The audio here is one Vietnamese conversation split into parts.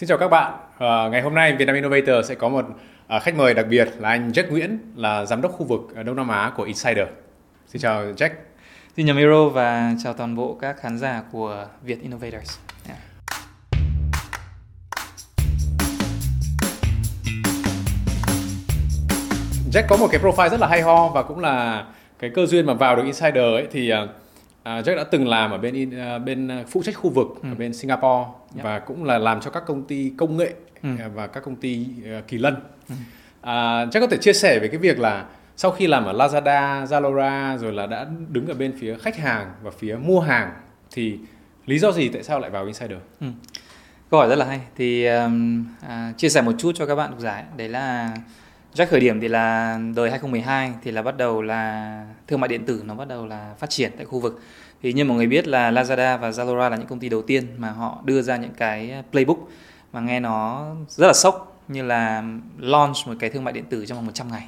Xin chào các bạn, ngày hôm nay Việt Nam Innovator sẽ có một khách mời đặc biệt là anh Jack Nguyễn, là giám đốc khu vực Đông Nam Á của Insider. Xin chào Jack. Xin chào Miro và chào toàn bộ các khán giả của Việt Innovators. Jack có một cái profile rất là hay ho và cũng là cái cơ duyên mà vào được Insider ấy thì Jack đã từng làm ở bên phụ trách khu vực ở bên Singapore và cũng là làm cho các công ty công nghệ và các công ty kỳ lân. Jack có thể chia sẻ về cái việc là sau khi làm ở Lazada, Zalora rồi là đã đứng ở bên phía khách hàng và phía mua hàng thì lý do gì tại sao lại vào Insider? Câu hỏi rất là hay. Thì chia sẻ một chút cho các bạn độc giả, đấy là Jack khởi điểm thì là đời 2012 thì là bắt đầu là thương mại điện tử nó bắt đầu là phát triển tại khu vực. Thì như mọi người biết là Lazada và Zalora là những công ty đầu tiên mà họ đưa ra những cái playbook mà nghe nó rất là sốc, như là launch một cái thương mại điện tử trong vòng 100 ngày.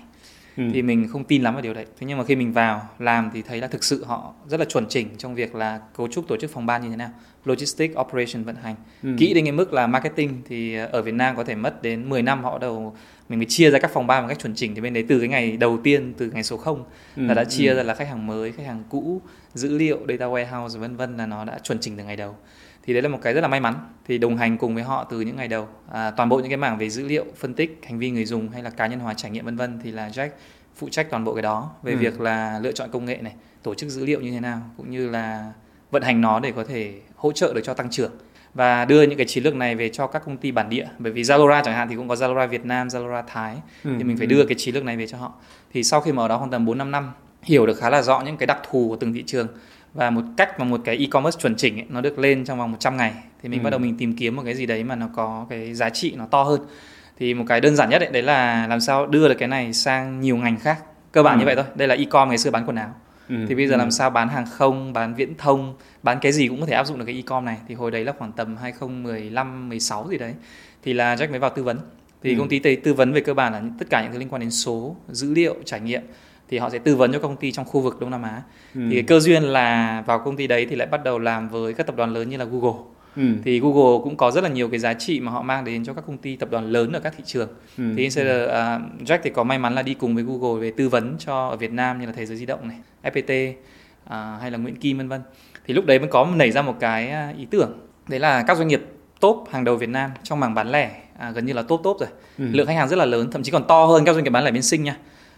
Thì mình không tin lắm vào điều đấy. Thế nhưng mà khi mình vào làm thì thấy là thực sự họ rất là chuẩn chỉnh trong việc là cấu trúc tổ chức phòng ban như thế nào, logistics, operation, vận hành kỹ đến cái mức là marketing thì ở Việt Nam có thể mất đến 10 năm họ đầu mình mới chia ra các phòng ban một cách chuẩn chỉnh. Thì bên đấy từ cái ngày đầu tiên, từ ngày số 0 là đã chia ra là khách hàng mới, khách hàng cũ, dữ liệu, data warehouse vân vân, là nó đã chuẩn chỉnh từ ngày đầu. Thì đấy là một cái rất là may mắn, thì đồng hành cùng với họ từ những ngày đầu. Toàn bộ những cái mảng về dữ liệu, phân tích hành vi người dùng hay là cá nhân hóa trải nghiệm vân vân thì là Jack phụ trách toàn bộ cái đó, về việc là lựa chọn công nghệ này, tổ chức dữ liệu như thế nào, cũng như là vận hành nó để có thể hỗ trợ được cho tăng trưởng và đưa những cái chiến lược này về cho các công ty bản địa. Bởi vì Zalora chẳng hạn thì cũng có Zalora Việt Nam, Zalora Thái, thì mình phải đưa cái chiến lược này về cho họ. Thì sau khi mà ở đó khoảng tầm 4-5 năm, hiểu được khá là rõ những cái đặc thù của từng thị trường và một cách mà một cái e-commerce chuẩn chỉnh ấy, nó được lên trong vòng 100 ngày thì mình bắt đầu mình tìm kiếm một cái gì đấy mà nó có cái giá trị nó to hơn. Thì một cái đơn giản nhất ấy, đấy là làm sao đưa được cái này sang nhiều ngành khác, cơ bản như vậy thôi. Đây là e-com ngày xưa bán quần áo, thì bây giờ làm sao bán hàng không, bán viễn thông, bán cái gì cũng có thể áp dụng được cái e-com này. Thì hồi đấy là khoảng tầm 2015, 16 gì đấy thì là Jack mới vào tư vấn. Thì công ty tư vấn về cơ bản là tất cả những thứ liên quan đến số, dữ liệu, trải nghiệm thì họ sẽ tư vấn cho các công ty trong khu vực Đông Nam Á. Thì cái cơ duyên là vào công ty đấy thì lại bắt đầu làm với các tập đoàn lớn như là Google. Thì Google cũng có rất là nhiều cái giá trị mà họ mang đến cho các công ty tập đoàn lớn ở các thị trường. Thì Jack thì có may mắn là đi cùng với Google về tư vấn cho ở Việt Nam như là Thế Giới Di Động này, FPT hay là Nguyễn Kim vân vân. Thì lúc đấy vẫn có nảy ra một cái ý tưởng, đấy là các doanh nghiệp top hàng đầu Việt Nam trong mảng bán lẻ, gần như là top rồi, lượng khách hàng rất là lớn, thậm chí còn to hơn các doanh nghiệp bán lẻ bên Sing nha.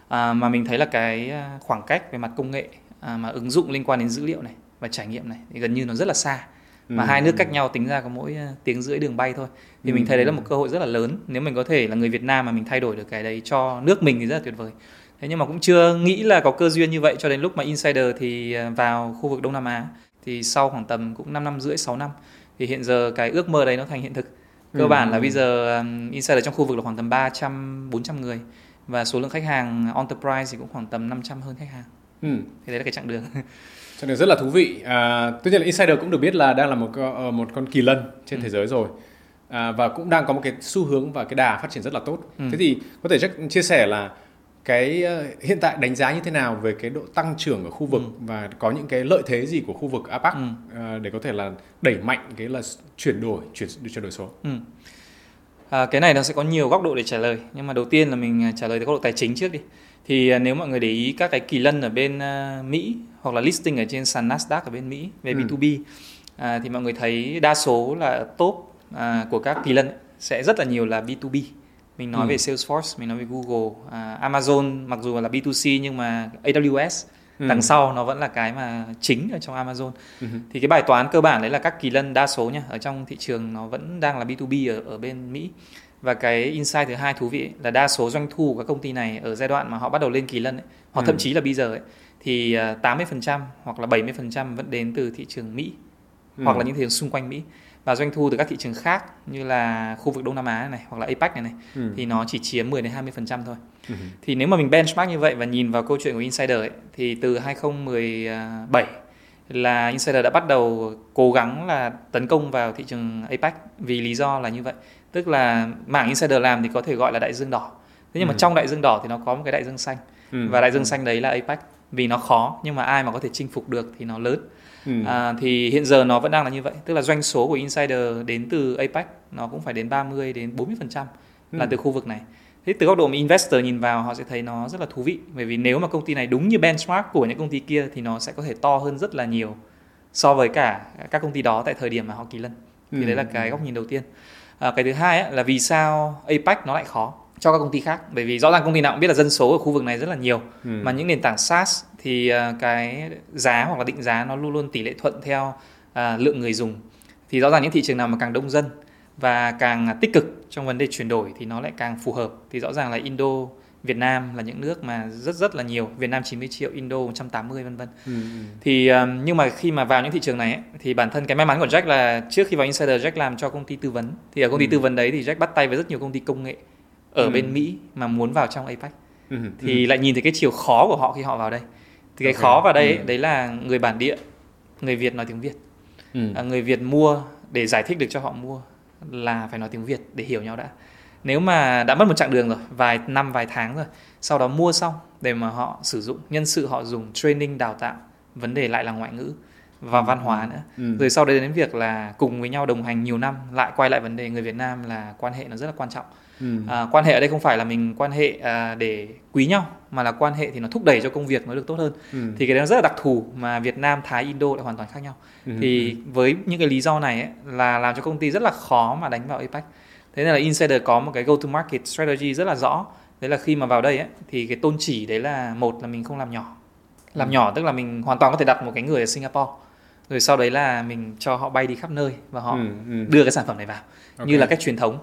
Mà mình thấy là cái khoảng cách về mặt công nghệ mà ứng dụng liên quan đến dữ liệu này và trải nghiệm này thì gần như nó rất là xa, mà hai nước cách nhau tính ra có mỗi tiếng rưỡi đường bay thôi. Thì mình thấy đấy là một cơ hội rất là lớn, nếu mình có thể là người Việt Nam mà mình thay đổi được cái đấy cho nước mình thì rất là tuyệt vời. Thế nhưng mà cũng chưa nghĩ là có cơ duyên như vậy cho đến lúc mà Insider thì vào khu vực Đông Nam Á. Thì sau khoảng tầm cũng 5 năm rưỡi, 6 năm thì hiện giờ cái ước mơ đấy nó thành hiện thực. Cơ bản là bây giờ Insider trong khu vực là khoảng tầm 300-400 người và số lượng khách hàng enterprise thì cũng khoảng tầm 500 hơn khách hàng. Thế đấy là cái chặng đường. Chặng đường rất là thú vị. Tuy nhiên là Insider cũng được biết là đang là một con kỳ lân trên thế giới rồi, và cũng đang có một cái xu hướng và cái đà phát triển rất là tốt. Thế thì có thể Jack chia sẻ là cái hiện tại đánh giá như thế nào về cái độ tăng trưởng ở khu vực và có những cái lợi thế gì của khu vực APAC để có thể là đẩy mạnh cái là chuyển đổi số. Cái này nó sẽ có nhiều góc độ để trả lời, nhưng mà đầu tiên là mình trả lời từ góc độ tài chính trước đi. Thì nếu mọi người để ý các cái kỳ lân ở bên Mỹ hoặc là listing ở trên sàn Nasdaq ở bên Mỹ về B2B thì mọi người thấy đa số là top của các kỳ lân sẽ rất là nhiều là B2B. Mình nói về Salesforce, mình nói về Google, Amazon mặc dù là B2C nhưng mà AWS đằng sau nó vẫn là cái mà chính ở trong Amazon. Thì cái bài toán cơ bản đấy là các kỳ lân đa số nha, ở trong thị trường nó vẫn đang là B2B ở bên Mỹ. Và cái insight thứ hai thú vị ấy, là đa số doanh thu của các công ty này ở giai đoạn mà họ bắt đầu lên kỳ lân ấy, hoặc thậm chí là bây giờ ấy, thì 80% hoặc là 70% vẫn đến từ thị trường Mỹ hoặc là những thị trường xung quanh Mỹ. Và doanh thu từ các thị trường khác như là khu vực Đông Nam Á này hoặc là APEC này thì nó chỉ chiếm 10-20% thôi. Thì nếu mà mình benchmark như vậy và nhìn vào câu chuyện của Insider ấy, thì từ 2017 là Insider đã bắt đầu cố gắng là tấn công vào thị trường APEC vì lý do là như vậy. Tức là mảng Insider làm thì có thể gọi là đại dương đỏ. Thế nhưng mà trong đại dương đỏ thì nó có một cái đại dương xanh. Và đại dương xanh đấy là APEC, vì nó khó nhưng mà ai mà có thể chinh phục được thì nó lớn. Thì hiện giờ nó vẫn đang là như vậy. Tức là doanh số của Insider đến từ APEC nó cũng phải đến 30 đến 40% là từ khu vực này. Thế từ góc độ mà investor nhìn vào họ sẽ thấy nó rất là thú vị. Bởi vì nếu mà công ty này đúng như benchmark của những công ty kia thì nó sẽ có thể to hơn rất là nhiều so với cả các công ty đó tại thời điểm mà họ kỳ lân. Thì đấy là cái góc nhìn đầu tiên. Cái thứ hai ấy, là vì sao APEC nó lại khó cho các công ty khác. Bởi vì rõ ràng công ty nào cũng biết là dân số ở khu vực này rất là nhiều. Mà những nền tảng SaaS thì cái giá hoặc là định giá nó luôn luôn tỷ lệ thuận theo lượng người dùng. Thì rõ ràng những thị trường nào mà càng đông dân và càng tích cực trong vấn đề chuyển đổi thì nó lại càng phù hợp. Thì rõ ràng là Indo, Việt Nam là những nước mà rất là nhiều. Việt Nam 90 triệu, Indo 180 vân vân. Thì nhưng mà khi mà vào những thị trường này ấy, thì bản thân cái may mắn của Jack là trước khi vào Insider Jack làm cho công ty tư vấn. Thì ở công ty tư vấn đấy thì Jack bắt tay với rất nhiều công ty công nghệ ở bên Mỹ mà muốn vào trong APEC. Thì lại nhìn thấy cái chiều khó của họ khi họ vào đây. Thì cái khó vào đây ấy, đấy là người bản địa, người Việt nói tiếng Việt. Người Việt mua để giải thích được cho họ mua là phải nói tiếng Việt để hiểu nhau đã. Nếu mà đã mất một chặng đường rồi, vài năm, vài tháng rồi, sau đó mua xong để mà họ sử dụng, nhân sự họ dùng, training, đào tạo, vấn đề lại là ngoại ngữ và văn hóa nữa. Rồi sau đấy đến việc là cùng với nhau đồng hành nhiều năm, lại quay lại vấn đề người Việt Nam là quan hệ nó rất là quan trọng. Quan hệ ở đây không phải là mình quan hệ để quý nhau, mà là quan hệ thì nó thúc đẩy cho công việc nó được tốt hơn. Thì cái đó rất là đặc thù mà Việt Nam, Thái, Indo lại hoàn toàn khác nhau. Thì với những cái lý do này ấy, là làm cho công ty rất là khó mà đánh vào APEC. Thế nên là Insider có một cái go-to-market strategy rất là rõ. Đấy là khi mà vào đây ấy, thì cái tôn chỉ đấy là một là mình không làm nhỏ. Làm nhỏ tức là mình hoàn toàn có thể đặt một cái người ở Singapore. Rồi sau đấy là mình cho họ bay đi khắp nơi và họ đưa cái sản phẩm này vào. Như là cách truyền thống.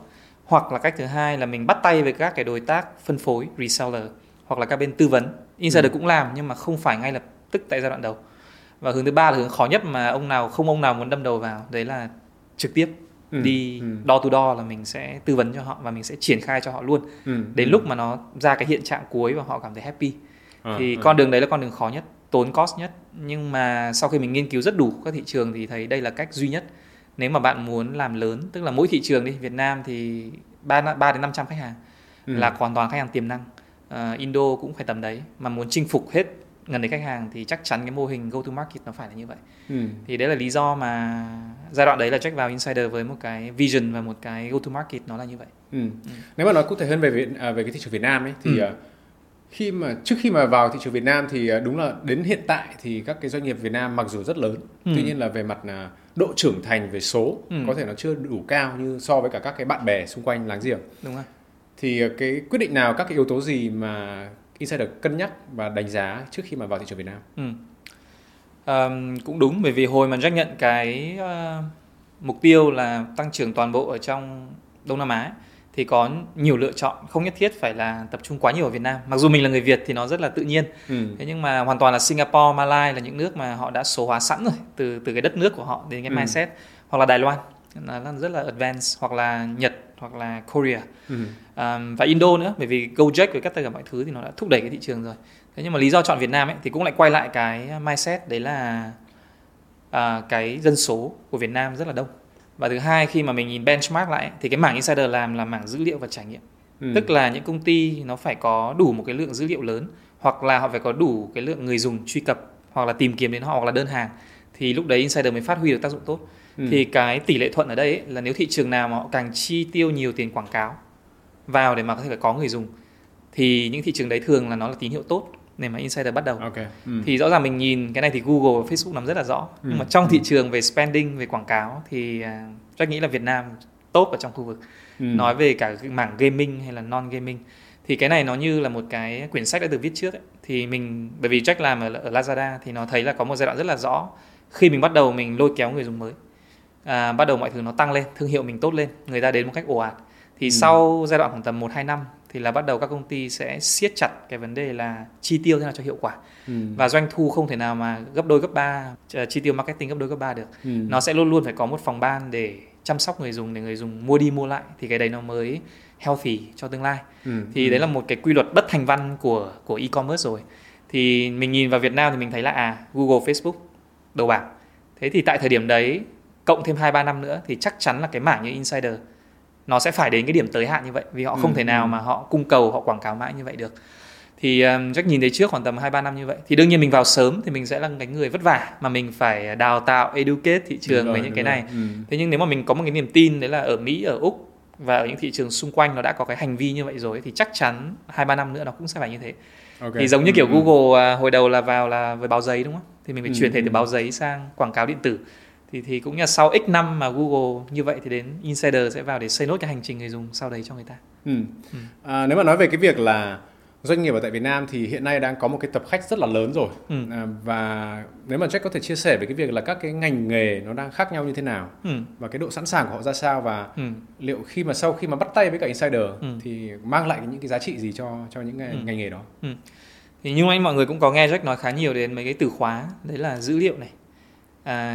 Hoặc là cách thứ hai là mình bắt tay với các cái đối tác phân phối, reseller. Hoặc là các bên tư vấn. Insider cũng làm nhưng mà không phải ngay lập tức tại giai đoạn đầu. Và hướng thứ ba là hướng khó nhất mà ông nào muốn đâm đầu vào. Đấy là trực tiếp. Đi door to door là mình sẽ tư vấn cho họ và mình sẽ triển khai cho họ luôn. Đến lúc mà nó ra cái hiện trạng cuối và họ cảm thấy happy. Thì con đường đấy là con đường khó nhất, tốn cost nhất. Nhưng mà sau khi mình nghiên cứu rất đủ các thị trường thì thấy đây là cách duy nhất. Nếu mà bạn muốn làm lớn, tức là mỗi thị trường đi, Việt Nam thì 3 đến 500 khách hàng là hoàn toàn khách hàng tiềm năng. Indo cũng phải tầm đấy. Mà muốn chinh phục hết ngần đấy khách hàng thì chắc chắn cái mô hình go to market nó phải là như vậy. Thì đấy là lý do mà giai đoạn đấy là check vào Insider với một cái vision và một cái go to market nó là như vậy. Nếu mà nói cụ thể hơn về cái thị trường Việt Nam ấy thì trước khi mà vào thị trường Việt Nam thì đúng là đến hiện tại thì các cái doanh nghiệp Việt Nam mặc dù rất lớn, tuy nhiên là về mặt độ trưởng thành về số có thể nó chưa đủ cao như so với cả các cái bạn bè xung quanh láng giềng. Đúng rồi. Thì cái quyết định nào, các cái yếu tố gì mà Insider cân nhắc và đánh giá trước khi mà vào thị trường Việt Nam? Cũng đúng, bởi vì hồi mà Jack nhận cái mục tiêu là tăng trưởng toàn bộ ở trong Đông Nam Á ấy, thì có nhiều lựa chọn, không nhất thiết phải là tập trung quá nhiều ở Việt Nam. Mặc dù mình là người Việt thì nó rất là tự nhiên. Thế nhưng mà hoàn toàn là Singapore, Malaysia là những nước mà họ đã số hóa sẵn rồi, từ cái đất nước của họ đến cái mindset. Hoặc là Đài Loan, nó rất là advanced, hoặc là Nhật, hoặc là Korea. Và Indo nữa, bởi vì Gojek với tất cả mọi thứ thì nó đã thúc đẩy cái thị trường rồi. Thế nhưng mà lý do chọn Việt Nam ấy thì cũng lại quay lại cái mindset đấy là cái dân số của Việt Nam rất là đông. Và thứ hai, khi mà mình nhìn benchmark lại thì cái mảng Insider làm là mảng dữ liệu và trải nghiệm. Tức là những công ty nó phải có đủ một cái lượng dữ liệu lớn, hoặc là họ phải có đủ cái lượng người dùng truy cập, hoặc là tìm kiếm đến họ, hoặc là đơn hàng. Thì lúc đấy Insider mới phát huy được tác dụng tốt. Thì cái tỷ lệ thuận ở đây ấy, là nếu thị trường nào mà họ càng chi tiêu nhiều tiền quảng cáo vào để mà có thể có người dùng thì những thị trường đấy thường là nó là tín hiệu tốt để mà Insider bắt đầu. Thì rõ ràng mình nhìn cái này thì Google và Facebook nắm rất là rõ. Nhưng mà trong thị trường về spending, về quảng cáo thì Jack nghĩ là Việt Nam top ở trong khu vực. Nói về cả mảng gaming hay là non-gaming thì cái này nó như là một cái quyển sách đã được viết trước ấy. Thì mình, bởi vì Jack làm ở Lazada thì nó thấy là có một giai đoạn rất là rõ. Khi mình bắt đầu mình lôi kéo người dùng mới, bắt đầu mọi thứ nó tăng lên, thương hiệu mình tốt lên, người ta đến một cách ồ ạt. Thì sau giai đoạn khoảng tầm 1-2 năm thì là bắt đầu các công ty sẽ siết chặt cái vấn đề là chi tiêu thế nào cho hiệu quả. Và doanh thu không thể nào mà gấp đôi gấp ba, chi tiêu marketing gấp đôi gấp ba được. Nó sẽ luôn luôn phải có một phòng ban để chăm sóc người dùng, để người dùng mua đi mua lại. Thì cái đấy nó mới healthy cho tương lai. Thì đấy là một cái quy luật bất thành văn của e-commerce rồi. Thì mình nhìn vào Việt Nam thì mình thấy là Google, Facebook đầu bảng. Thế thì tại thời điểm đấy cộng thêm 2-3 năm nữa thì chắc chắn là cái mảng như Insider nó sẽ phải đến cái điểm tới hạn như vậy. Vì họ không thể nào mà họ cung cầu, họ quảng cáo mãi như vậy được. Thì Jack nhìn thấy trước khoảng tầm 2-3 năm như vậy. Thì đương nhiên mình vào sớm thì mình sẽ là cánh người vất vả mà mình phải đào tạo, educate thị trường về những cái này. Thế nhưng nếu mà mình có một cái niềm tin đấy là ở Mỹ, ở Úc và ở những thị trường xung quanh nó đã có cái hành vi như vậy rồi thì chắc chắn 2-3 năm nữa nó cũng sẽ phải như thế. Okay. Thì giống như kiểu Google hồi đầu là vào là với báo giấy đúng không? Thì mình phải chuyển thể từ báo giấy sang quảng cáo điện tử. Thì cũng như sau X năm mà Google như vậy thì đến Insider sẽ vào để xây nốt cái hành trình người dùng sau đấy cho người ta. Nếu mà nói về cái việc là doanh nghiệp ở tại Việt Nam thì hiện nay đang có một cái tập khách rất là lớn rồi. Và nếu mà Jack có thể chia sẻ về cái việc là các cái ngành nghề nó đang khác nhau như thế nào và cái độ sẵn sàng của họ ra sao và liệu khi mà sau khi mà bắt tay với cả Insider thì mang lại những cái giá trị gì cho những ngành nghề đó. Thì như anh mọi người cũng có nghe Jack nói khá nhiều đến mấy cái từ khóa đấy là dữ liệu này,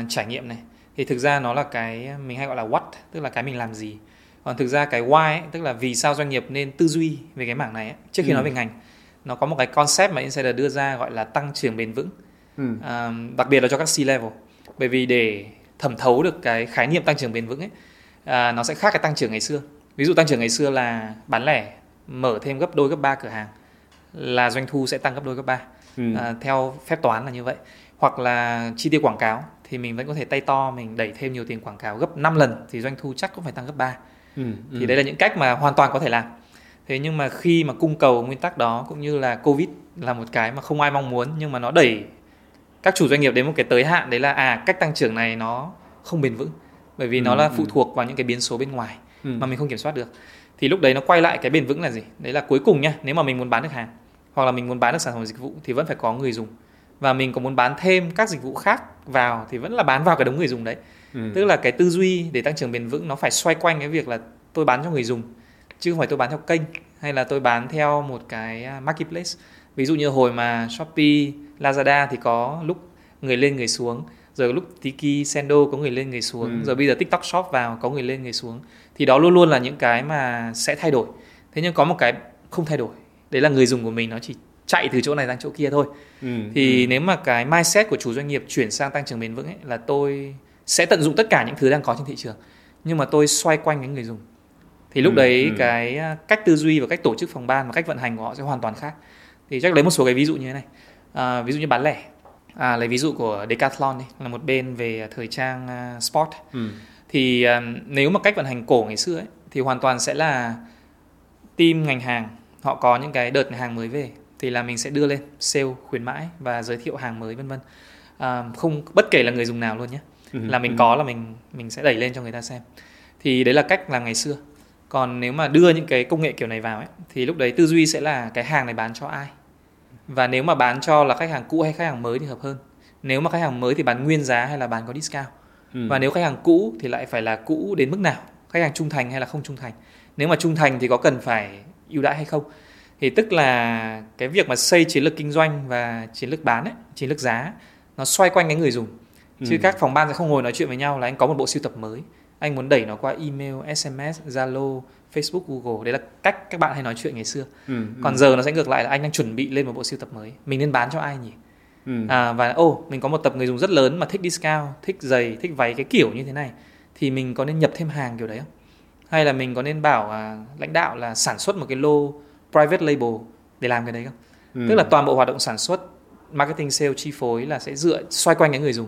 trải nghiệm này. Thì thực ra nó là cái mình hay gọi là what, tức là cái mình làm gì. Còn thực ra cái why ấy, tức là vì sao doanh nghiệp nên tư duy về cái mảng này ấy. Trước khi nói về ngành, nó có một cái concept mà Insider đưa ra gọi là tăng trưởng bền vững, đặc biệt là cho các C-level. Bởi vì để thẩm thấu được cái khái niệm tăng trưởng bền vững ấy, nó sẽ khác cái tăng trưởng ngày xưa. Ví dụ tăng trưởng ngày xưa là bán lẻ mở thêm gấp đôi gấp ba cửa hàng là doanh thu sẽ tăng gấp đôi gấp ba, theo phép toán là như vậy. Hoặc là chi tiêu quảng cáo thì mình vẫn có thể tay to mình đẩy thêm nhiều tiền quảng cáo gấp 5 lần thì doanh thu chắc cũng phải tăng gấp 3. Thì đấy là những cách mà hoàn toàn có thể làm. Thế nhưng mà khi mà cung cầu nguyên tắc đó cũng như là Covid là một cái mà không ai mong muốn, nhưng mà nó đẩy các chủ doanh nghiệp đến một cái tới hạn đấy là cách tăng trưởng này nó không bền vững, bởi vì nó là phụ thuộc vào những cái biến số bên ngoài mà mình không kiểm soát được. Thì lúc đấy nó quay lại cái bền vững là gì? Đấy là cuối cùng nha, nếu mà mình muốn bán được hàng hoặc là mình muốn bán được sản phẩm dịch vụ thì vẫn phải có người dùng. Và mình có muốn bán thêm các dịch vụ khác vào thì vẫn là bán vào cái đống người dùng đấy. Tức là cái tư duy để tăng trưởng bền vững nó phải xoay quanh cái việc là tôi bán cho người dùng, chứ không phải tôi bán theo kênh hay là tôi bán theo một cái marketplace. Ví dụ như hồi mà Shopee, Lazada thì có lúc người lên người xuống, rồi lúc Tiki, Sendo có người lên người xuống, rồi bây giờ TikTok Shop vào có người lên người xuống. Thì đó luôn luôn là những cái mà sẽ thay đổi. Thế nhưng có một cái không thay đổi, đấy là người dùng của mình nó chỉ chạy từ chỗ này sang chỗ kia thôi. Nếu mà cái mindset của chủ doanh nghiệp chuyển sang tăng trưởng bền vững ấy, là tôi sẽ tận dụng tất cả những thứ đang có trên thị trường, nhưng mà tôi xoay quanh cái người dùng. Thì lúc đấy cái cách tư duy và cách tổ chức phòng ban và cách vận hành của họ sẽ hoàn toàn khác. Thì chắc lấy một số cái ví dụ như thế này. Ví dụ như bán lẻ, lấy ví dụ của Decathlon đi, là một bên về thời trang sport. Thì nếu mà cách vận hành cổ ngày xưa ấy, thì hoàn toàn sẽ là team ngành hàng họ có những cái đợt hàng mới về thì là mình sẽ đưa lên sale, khuyến mãi và giới thiệu hàng mới vân vân. Không bất kể là người dùng nào luôn nhé, là mình có là mình sẽ đẩy lên cho người ta xem. Thì đấy là cách làm ngày xưa. Còn nếu mà đưa những cái công nghệ kiểu này vào ấy, thì lúc đấy tư duy sẽ là cái hàng này bán cho ai, và nếu mà bán cho là khách hàng cũ hay khách hàng mới thì hợp hơn. Nếu mà khách hàng mới thì bán nguyên giá hay là bán có discount, và nếu khách hàng cũ thì lại phải là cũ đến mức nào, khách hàng trung thành hay là không trung thành, nếu mà trung thành thì có cần phải ưu đãi hay không. Thì tức là cái việc mà xây chiến lược kinh doanh và chiến lược bán ấy, chiến lược giá nó xoay quanh cái người dùng. Chứ các phòng ban sẽ không ngồi nói chuyện với nhau là anh có một bộ sưu tập mới, anh muốn đẩy nó qua email, SMS, Zalo, Facebook, Google. Đấy là cách các bạn hay nói chuyện ngày xưa. Còn giờ nó sẽ ngược lại là anh đang chuẩn bị lên một bộ sưu tập mới, mình nên bán cho ai nhỉ? Và mình có một tập người dùng rất lớn mà thích discount, thích giày, thích váy cái kiểu như thế này, thì mình có nên nhập thêm hàng kiểu đấy không? Hay là mình có nên bảo lãnh đạo là sản xuất một cái lô private label để làm cái đấy không? Tức là toàn bộ hoạt động sản xuất, marketing, sale, chi phối là sẽ dựa xoay quanh cái người dùng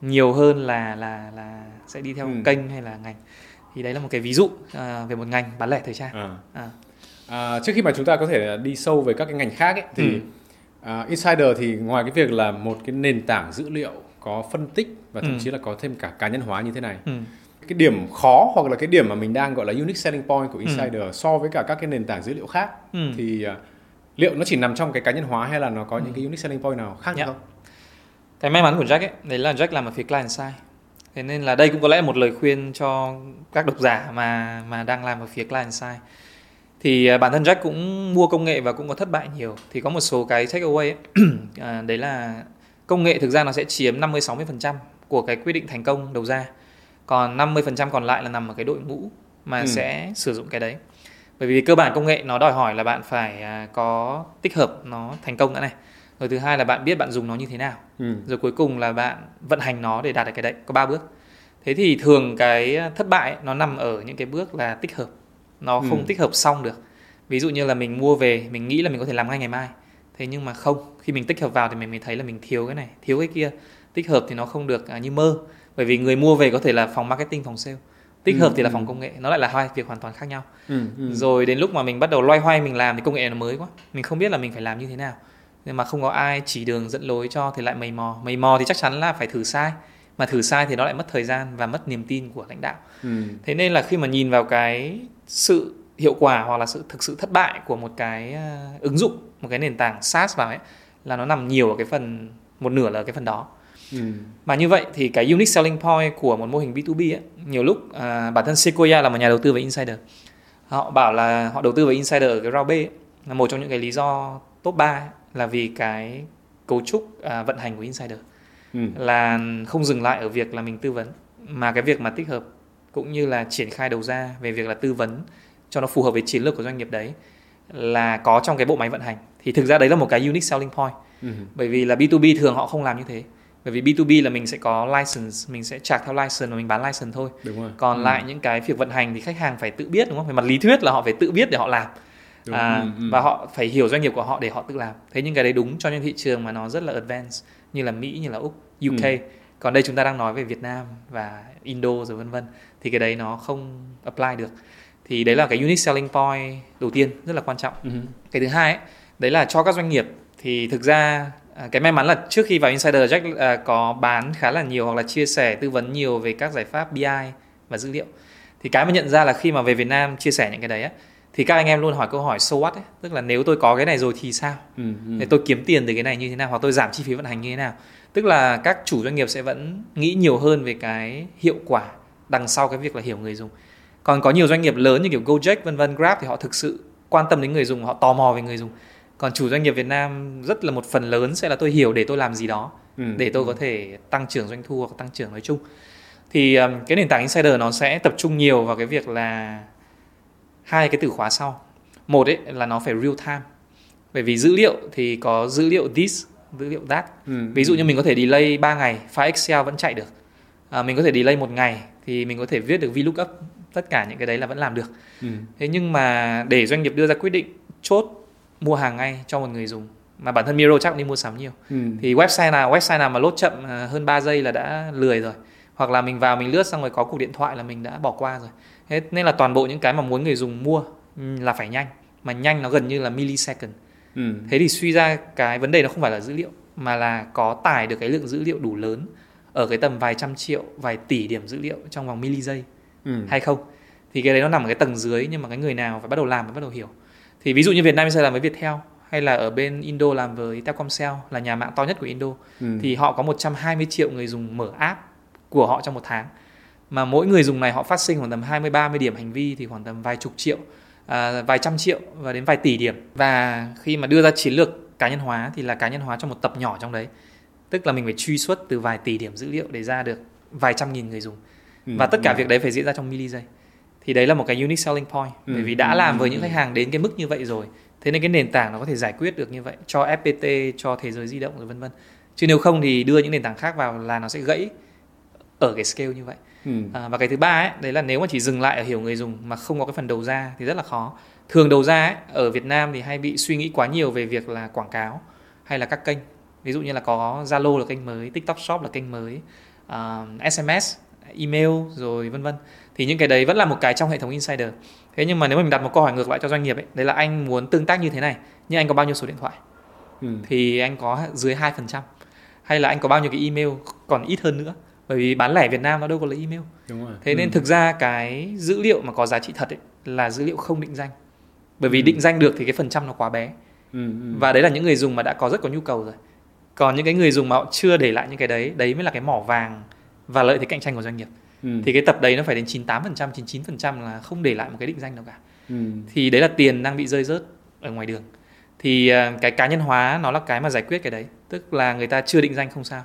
nhiều hơn là sẽ đi theo kênh hay là ngành. Thì đấy là một cái ví dụ về một ngành bán lẻ thời trang. Trước khi mà chúng ta có thể đi sâu về các cái ngành khác ấy, thì Insider thì ngoài cái việc là một cái nền tảng dữ liệu có phân tích và thậm chí là có thêm cả cá nhân hóa như thế này, cái điểm khó hoặc là cái điểm mà mình đang gọi là unique selling point của Insider so với cả các cái nền tảng dữ liệu khác thì liệu nó chỉ nằm trong cái cá nhân hóa hay là nó có những cái unique selling point nào khác không? Cái may mắn của Jack ấy, đấy là Jack làm ở phía client side. Thế nên là đây cũng có lẽ một lời khuyên cho các độc giả mà đang làm ở phía client side. Thì bản thân Jack cũng mua công nghệ và cũng có thất bại nhiều. Thì có một số cái takeaway ấy, đấy là công nghệ thực ra nó sẽ chiếm 50-60% của cái quyết định thành công đầu ra. Còn 50% còn lại là nằm ở cái đội ngũ mà sẽ sử dụng cái đấy. Bởi vì cơ bản công nghệ nó đòi hỏi là bạn phải có tích hợp nó thành công nữa này. Rồi thứ hai là bạn biết bạn dùng nó như thế nào. Rồi cuối cùng là bạn vận hành nó để đạt được cái đấy. Có 3 bước. Thế thì thường cái thất bại nó nằm ở những cái bước là tích hợp. Nó không tích hợp xong được. Ví dụ như là mình mua về, mình nghĩ là mình có thể làm ngay ngày mai. Thế nhưng mà không, khi mình tích hợp vào thì mình mới thấy là mình thiếu cái này, thiếu cái kia. Tích hợp thì nó không được như mơ, bởi vì người mua về có thể là phòng marketing, phòng sale. Tích hợp thì là phòng công nghệ, nó lại là hai việc hoàn toàn khác nhau. Rồi đến lúc mà mình bắt đầu loay hoay mình làm thì công nghệ nó mới quá, mình không biết là mình phải làm như thế nào, nhưng mà không có ai chỉ đường dẫn lối cho thì lại mày mò thì chắc chắn là phải thử sai, mà thử sai thì nó lại mất thời gian và mất niềm tin của lãnh đạo. Thế nên là khi mà nhìn vào cái sự hiệu quả hoặc là sự thực sự thất bại của một cái ứng dụng, một cái nền tảng SaaS vào ấy, là nó nằm nhiều ở cái phần, một nửa là cái phần đó. Mà như vậy thì cái unique selling point của một mô hình B2B ấy, nhiều lúc bản thân Sequoia là một nhà đầu tư về Insider, họ bảo là họ đầu tư về Insider ở cái round B ấy, là một trong những cái lý do top 3 ấy, là vì cái cấu trúc vận hành của Insider là không dừng lại ở việc là mình tư vấn, mà cái việc mà tích hợp cũng như là triển khai đầu ra về việc là tư vấn cho nó phù hợp với chiến lược của doanh nghiệp đấy là có trong cái bộ máy vận hành. Thì thực ra đấy là một cái unique selling point. Bởi vì là B2B thường họ không làm như thế. Bởi vì B2B là mình sẽ có license, mình sẽ trả theo license và mình bán license thôi. Đúng rồi. Còn lại những cái việc vận hành thì khách hàng phải tự biết, đúng không? Về mặt lý thuyết là họ phải tự biết để họ làm. Và họ phải hiểu doanh nghiệp của họ để họ tự làm. Thế nhưng cái đấy đúng cho những thị trường mà nó rất là advanced như là Mỹ, như là Úc, UK. Còn đây chúng ta đang nói về Việt Nam và Indo rồi vân vân, thì cái đấy nó không apply được. Thì đấy là cái unique selling point đầu tiên rất là quan trọng. Cái thứ hai ấy, đấy là cho các doanh nghiệp. Thì thực ra cái may mắn là trước khi vào Insider, Jack có bán khá là nhiều hoặc là chia sẻ tư vấn nhiều về các giải pháp BI và dữ liệu. Thì cái mà nhận ra là khi mà về Việt Nam chia sẻ những cái đấy ấy, thì các anh em luôn hỏi câu hỏi so what ấy, tức là nếu tôi có cái này rồi thì sao, để tôi kiếm tiền từ cái này như thế nào, hoặc tôi giảm chi phí vận hành như thế nào. Tức là các chủ doanh nghiệp sẽ vẫn nghĩ nhiều hơn về cái hiệu quả đằng sau cái việc là hiểu người dùng. Còn có nhiều doanh nghiệp lớn như kiểu Gojek, vân vân, Grab thì họ thực sự quan tâm đến người dùng, họ tò mò về người dùng. Còn chủ doanh nghiệp Việt Nam rất là một phần lớn sẽ là tôi hiểu để tôi làm gì đó, để tôi có thể tăng trưởng doanh thu hoặc tăng trưởng nói chung. Thì cái nền tảng Insider nó sẽ tập trung nhiều vào cái việc là hai cái từ khóa sau. Một ấy là nó phải real time. Bởi vì dữ liệu thì có dữ liệu this, dữ liệu that. Ví dụ như mình có thể delay 3 ngày, file Excel vẫn chạy được. Mình có thể delay 1 ngày thì mình có thể viết được VLOOKUP. Tất cả những cái đấy là vẫn làm được. Thế nhưng mà để doanh nghiệp đưa ra quyết định chốt mua hàng ngay cho một người dùng, mà bản thân Miro chắc cũng đi mua sắm nhiều, thì website nào mà load chậm hơn 3 giây là đã lười rồi, hoặc là mình vào mình lướt xong rồi có cuộc điện thoại là mình đã bỏ qua rồi. Thế nên là toàn bộ những cái mà muốn người dùng mua là phải nhanh, mà nhanh nó gần như là millisecond. Thế thì suy ra cái vấn đề nó không phải là dữ liệu, mà là có tải được cái lượng dữ liệu đủ lớn ở cái tầm vài trăm triệu, vài tỷ điểm dữ liệu trong vòng milli giây hay không. Thì cái đấy nó nằm ở cái tầng dưới, nhưng mà cái người nào phải bắt đầu làm và bắt đầu hiểu. Thì ví dụ như Việt Nam sẽ làm với Viettel, hay là ở bên Indo làm với Telkomsel, là nhà mạng to nhất của Indo, thì họ có 120 triệu người dùng mở app của họ trong một tháng, mà mỗi người dùng này họ phát sinh khoảng tầm 20-30 điểm hành vi, thì khoảng tầm vài chục triệu, vài trăm triệu và đến vài tỷ điểm. Và khi mà đưa ra chiến lược cá nhân hóa thì là cá nhân hóa trong một tập nhỏ trong đấy, tức là mình phải truy xuất từ vài tỷ điểm dữ liệu để ra được vài trăm nghìn người dùng. Và tất cả việc đấy phải diễn ra trong milli giây. Thì đấy là một cái unique selling point. Bởi vì đã làm với những khách hàng đến cái mức như vậy rồi, thế nên cái nền tảng nó có thể giải quyết được như vậy cho FPT, cho Thế Giới Di Động rồi vân vân. Chứ nếu không thì đưa những nền tảng khác vào là nó sẽ gãy ở cái scale như vậy. Và cái thứ ba ấy, đấy là nếu mà chỉ dừng lại ở hiểu người dùng mà không có cái phần đầu ra thì rất là khó. Thường đầu ra ấy, ở Việt Nam thì hay bị suy nghĩ quá nhiều về việc là quảng cáo hay là các kênh. Ví dụ như là có Zalo là kênh mới, TikTok Shop là kênh mới, SMS, email rồi vân vân. Thì những cái đấy vẫn là một cái trong hệ thống Insider. Thế nhưng mà nếu mình đặt một câu hỏi ngược lại cho doanh nghiệp ấy, đấy là anh muốn tương tác như thế này, nhưng anh có bao nhiêu số điện thoại? Thì anh có dưới 2%. Hay là anh có bao nhiêu cái email, còn ít hơn nữa. Bởi vì bán lẻ Việt Nam nó đâu có lấy email. Đúng rồi. Thế nên thực ra cái dữ liệu mà có giá trị thật ấy, là dữ liệu không định danh. Bởi vì định danh được thì cái phần trăm nó quá bé. Và đấy là những người dùng mà đã có rất có nhu cầu rồi. Còn những cái người dùng mà họ chưa để lại những cái đấy, đấy mới là cái mỏ vàng và lợi thế cạnh tranh của doanh nghiệp. Thì cái tập đấy nó phải đến 98%, 99% là không để lại một cái định danh nào cả. Thì đấy là tiền đang bị rơi rớt ở ngoài đường. Thì cái cá nhân hóa nó là cái mà giải quyết cái đấy. Tức là người ta chưa định danh không sao,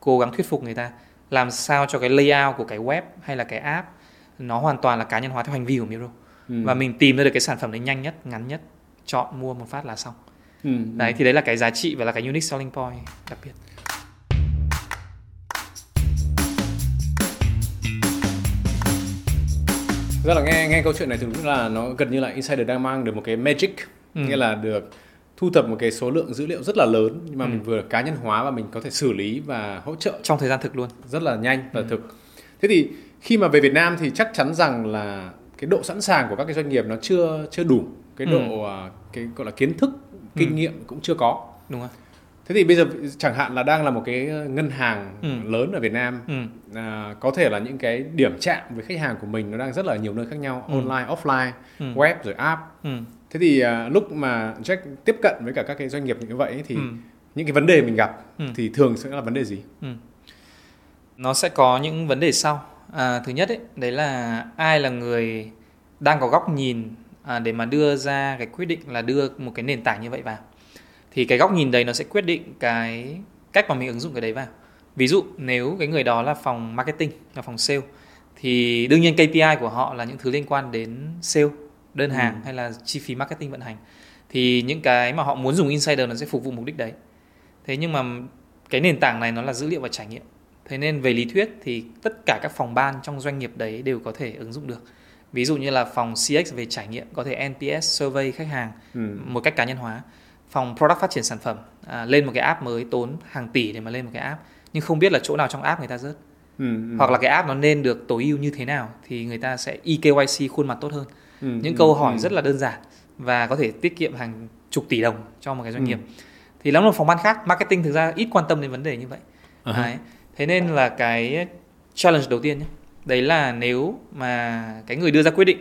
cố gắng thuyết phục người ta làm sao cho cái layout của cái web hay là cái app nó hoàn toàn là cá nhân hóa theo hành vi của Miro. Và mình tìm ra được cái sản phẩm đấy nhanh nhất, ngắn nhất, chọn mua một phát là xong. Đấy, thì đấy là cái giá trị và là cái unique selling point đặc biệt. Rất là nghe câu chuyện này thì đúng là nó gần như là Insider đang mang được một cái magic, nghĩa là được thu thập một cái số lượng dữ liệu rất là lớn, nhưng mà mình vừa cá nhân hóa và mình có thể xử lý và hỗ trợ trong thời gian thực luôn, rất là nhanh và thực. Thế thì khi mà về Việt Nam thì chắc chắn rằng là cái độ sẵn sàng của các cái doanh nghiệp nó chưa đủ, cái độ cái gọi là kiến thức, kinh nghiệm cũng chưa có. Đúng rồi. Thế thì bây giờ chẳng hạn là đang là một cái ngân hàng lớn ở Việt Nam, có thể là những cái điểm chạm với khách hàng của mình nó đang rất là nhiều nơi khác nhau, online, offline, web rồi app. Thế thì lúc mà Jack tiếp cận với cả các cái doanh nghiệp như vậy thì những cái vấn đề mình gặp thì thường sẽ là vấn đề gì? Nó sẽ có những vấn đề sau. Thứ nhất đấy là ai là người đang có góc nhìn để mà đưa ra cái quyết định là đưa một cái nền tảng như vậy vào. Thì cái góc nhìn đấy nó sẽ quyết định cái cách mà mình ứng dụng cái đấy vào. Ví dụ nếu cái người đó là phòng marketing, là phòng sale, thì đương nhiên KPI của họ là những thứ liên quan đến sale, đơn hàng hay là chi phí marketing vận hành. Thì những cái mà họ muốn dùng Insider nó sẽ phục vụ mục đích đấy. Thế nhưng mà cái nền tảng này nó là dữ liệu và trải nghiệm. Thế nên về lý thuyết thì tất cả các phòng ban trong doanh nghiệp đấy đều có thể ứng dụng được. Ví dụ như là phòng CX về trải nghiệm có thể NPS survey khách hàng một cách cá nhân hóa. Phòng product phát triển sản phẩm lên một cái app mới tốn hàng tỷ để mà lên một cái app, nhưng không biết là chỗ nào trong app người ta rớt. Hoặc là cái app nó nên được tối ưu như thế nào thì người ta sẽ eKYC khuôn mặt tốt hơn. Những câu hỏi rất là đơn giản và có thể tiết kiệm hàng chục tỷ đồng cho một cái doanh nghiệp. Thì lắm là phòng ban khác, marketing thực ra ít quan tâm đến vấn đề như vậy. Đấy. Thế nên là cái challenge đầu tiên nhé, đấy là nếu mà cái người đưa ra quyết định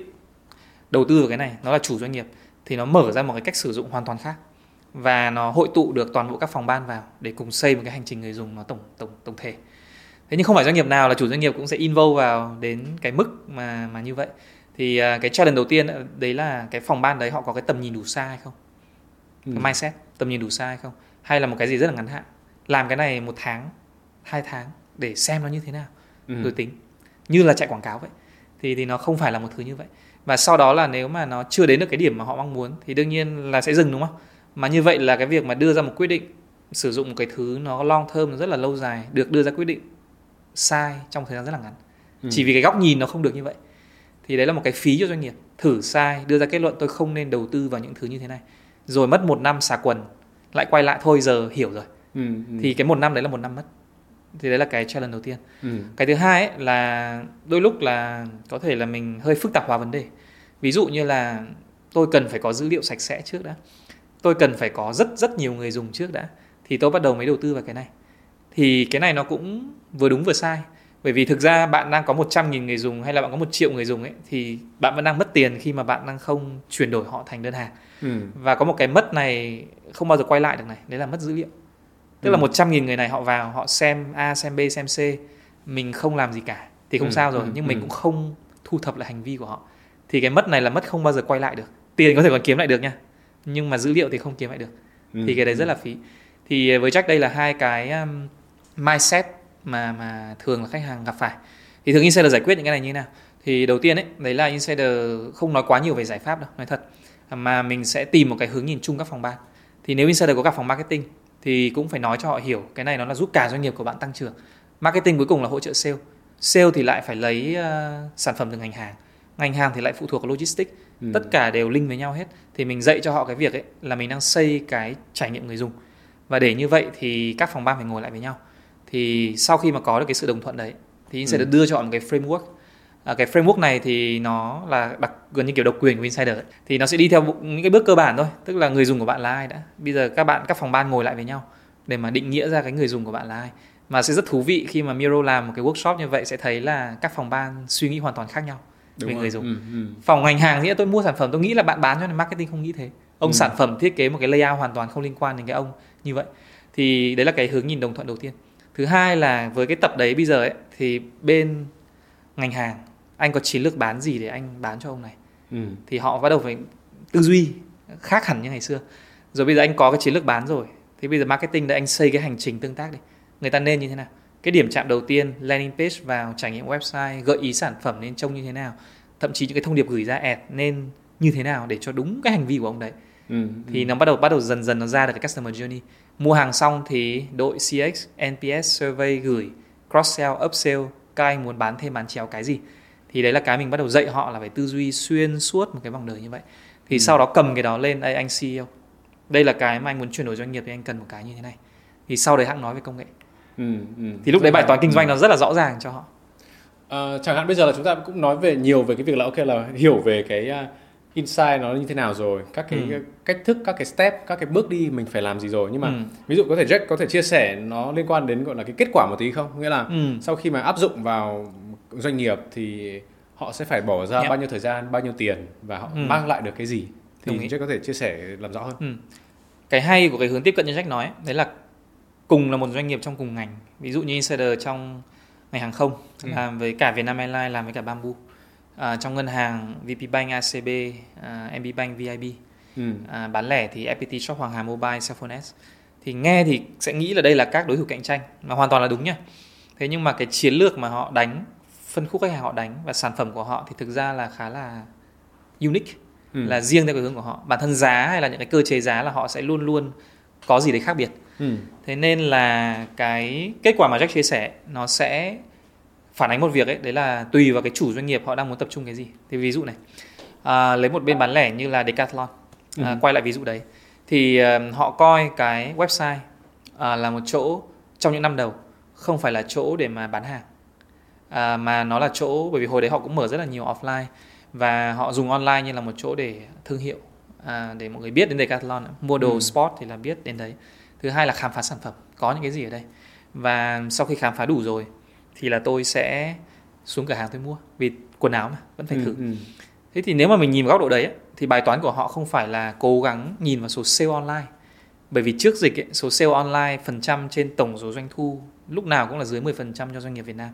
đầu tư vào cái này, nó là chủ doanh nghiệp, thì nó mở ra một cái cách sử dụng hoàn toàn khác. Và nó hội tụ được toàn bộ các phòng ban vào để cùng xây một cái hành trình người dùng nó tổng thể. Thế nhưng không phải doanh nghiệp nào là chủ doanh nghiệp cũng sẽ involve vào đến cái mức mà như vậy. Thì cái challenge đầu tiên đấy là cái phòng ban đấy họ có cái tầm nhìn đủ xa hay không? Cái mindset, tầm nhìn đủ xa hay không? Hay là một cái gì rất là ngắn hạn? Làm cái này 1 tháng, 2 tháng để xem nó như thế nào, rồi tính. Như là chạy quảng cáo vậy. Thì nó không phải là một thứ như vậy. Và sau đó là nếu mà nó chưa đến được cái điểm mà họ mong muốn thì đương nhiên là sẽ dừng, đúng không? Mà như vậy là cái việc mà đưa ra một quyết định sử dụng một cái thứ nó long term, nó rất là lâu dài, được đưa ra quyết định sai trong thời gian rất là ngắn. Chỉ vì cái góc nhìn nó không được như vậy. Thì đấy là một cái phí cho doanh nghiệp. Thử sai, đưa ra kết luận tôi không nên đầu tư vào những thứ như thế này, rồi mất 1 năm xà quần, lại quay lại thôi giờ hiểu rồi. Thì cái 1 năm đấy là 1 năm mất. Thì đấy là cái challenge đầu tiên. Cái thứ hai ấy là đôi lúc là có thể là mình hơi phức tạp hóa vấn đề. Ví dụ như là tôi cần phải có dữ liệu sạch sẽ trước đã, tôi cần phải có rất nhiều người dùng trước đã, thì tôi bắt đầu mới đầu tư vào cái này. Thì cái này nó cũng vừa đúng vừa sai. Bởi vì thực ra bạn đang có 100.000 người dùng hay là bạn có 1 triệu người dùng ấy, thì bạn vẫn đang mất tiền khi mà bạn đang không chuyển đổi họ thành đơn hàng. Và có một cái mất này không bao giờ quay lại được này, đấy là mất dữ liệu. Tức là 100.000 người này họ vào, họ xem A, xem B, xem C, mình không làm gì cả thì không sao rồi, nhưng mình cũng không thu thập lại hành vi của họ. Thì cái mất này là mất không bao giờ quay lại được. Tiền có thể còn kiếm lại được nha, nhưng mà dữ liệu thì không kiếm lại được. Thì cái đấy rất là phí. Thì với Jack đây là 2 cái mindset mà thường là khách hàng gặp phải. Thì thường Insider giải quyết những cái này như thế nào? Thì đầu tiên ấy, đấy là Insider không nói quá nhiều về giải pháp đâu, nói thật, mà mình sẽ tìm một cái hướng nhìn chung các phòng ban. Thì nếu Insider có gặp phòng marketing thì cũng phải nói cho họ hiểu cái này nó là giúp cả doanh nghiệp của bạn tăng trưởng. Marketing cuối cùng là hỗ trợ sale. Sale thì lại phải lấy sản phẩm từ ngành hàng. Ngành hàng thì lại phụ thuộc vào logistics. Tất cả đều link với nhau hết. Thì mình dạy cho họ cái việc ấy là mình đang xây cái trải nghiệm người dùng. Và để như vậy thì các phòng ban phải ngồi lại với nhau. Thì sau khi mà có được cái sự đồng thuận đấy thì Insider đưa cho họ một cái framework. Cái framework này thì nó là gần như kiểu độc quyền của Insider ấy. Thì nó sẽ đi theo những cái bước cơ bản thôi. Tức là người dùng của bạn là ai đã. Bây giờ các phòng ban ngồi lại với nhau để mà định nghĩa ra cái người dùng của bạn là ai. Mà sẽ rất thú vị khi mà Miro làm một cái workshop như vậy, sẽ thấy là các phòng ban suy nghĩ hoàn toàn khác nhau. Đúng về rồi. Người dùng. Phòng ngành hàng nghĩa tôi mua sản phẩm, tôi nghĩ là bạn bán cho nên marketing không nghĩ thế. Ông sản phẩm thiết kế một cái layout hoàn toàn không liên quan đến cái ông như vậy. Thì đấy là cái hướng nhìn đồng thuận đầu tiên. Thứ hai là với cái tập đấy bây giờ ấy, thì bên ngành hàng anh có chiến lược bán gì để anh bán cho ông này. Thì họ bắt đầu phải tư duy khác hẳn như ngày xưa. Rồi bây giờ anh có cái chiến lược bán rồi, thì bây giờ marketing đấy anh xây cái hành trình tương tác đi. Người ta nên như thế nào? Cái điểm chạm đầu tiên, landing page vào trải nghiệm website, gợi ý sản phẩm nên trông như thế nào, thậm chí những cái thông điệp gửi ra ad nên như thế nào để cho đúng cái hành vi của ông đấy. Thì nó bắt đầu dần nó ra được cái customer journey. Mua hàng xong thì đội CX, NPS, survey, gửi, cross sell, up sell, các anh muốn bán thêm bán chéo cái gì. Thì đấy là cái mình bắt đầu dạy họ là phải tư duy xuyên suốt một cái vòng đời như vậy. Thì sau đó cầm cái đó lên, anh CEO Đây là cái mà anh muốn chuyển đổi doanh nghiệp thì anh cần một cái như thế này. Thì sau đấy hãng nói về công nghệ. Thì lúc đấy bài toán kinh doanh nó rất là rõ ràng cho họ. Chẳng hạn bây giờ là chúng ta cũng nói về nhiều về cái việc là ok là hiểu về cái insight nó như thế nào rồi, các cái cách thức, các cái step, các cái bước đi mình phải làm gì rồi. Nhưng mà ví dụ có thể Jack có thể chia sẻ nó liên quan đến gọi là cái kết quả một tí không? Nghĩa là sau khi mà áp dụng vào doanh nghiệp thì họ sẽ phải bỏ ra bao nhiêu thời gian, bao nhiêu tiền và họ mang lại được cái gì? Thì Jack có thể chia sẻ làm rõ hơn. Cái hay của cái hướng tiếp cận như Jack nói ấy, đấy là cùng là một doanh nghiệp trong cùng ngành. Ví dụ như Insider trong ngành hàng không làm với cả Vietnam Airlines, làm với cả Bamboo. Trong ngân hàng VP Bank, ACB, MB Bank, VIB. Bán lẻ thì FPT Shop, Hoàng Hà Mobile, Salesforce. Thì nghe thì sẽ nghĩ là đây là các đối thủ cạnh tranh, mà hoàn toàn là đúng nhá. Thế nhưng mà cái chiến lược mà họ đánh, phân khúc khách hàng họ đánh và sản phẩm của họ thì thực ra là khá là unique, là riêng theo cái hướng của họ. Bản thân giá hay là những cái cơ chế giá là họ sẽ luôn luôn có gì đấy khác biệt. Thế nên là cái kết quả mà Jack chia sẻ nó sẽ phản ánh một việc ấy, đấy là tùy vào cái chủ doanh nghiệp họ đang muốn tập trung cái gì. Thì ví dụ này, lấy một bên bán lẻ như là Decathlon, quay lại ví dụ đấy, thì họ coi cái website là một chỗ trong những năm đầu không phải là chỗ để mà bán hàng, mà nó là chỗ, bởi vì hồi đấy họ cũng mở rất là nhiều offline và họ dùng online như là một chỗ để thương hiệu, để mọi người biết đến Decathlon, mua đồ sport thì là biết đến đấy. Thứ hai là khám phá sản phẩm, có những cái gì ở đây. Và sau khi khám phá đủ rồi thì là tôi sẽ xuống cửa hàng tôi mua, vì quần áo mà vẫn phải thử. Thế thì nếu mà mình nhìn vào góc độ đấy thì bài toán của họ không phải là cố gắng nhìn vào số sale online, bởi vì trước dịch ấy, số sale online phần trăm trên tổng số doanh thu lúc nào cũng là dưới 10% cho doanh nghiệp Việt Nam.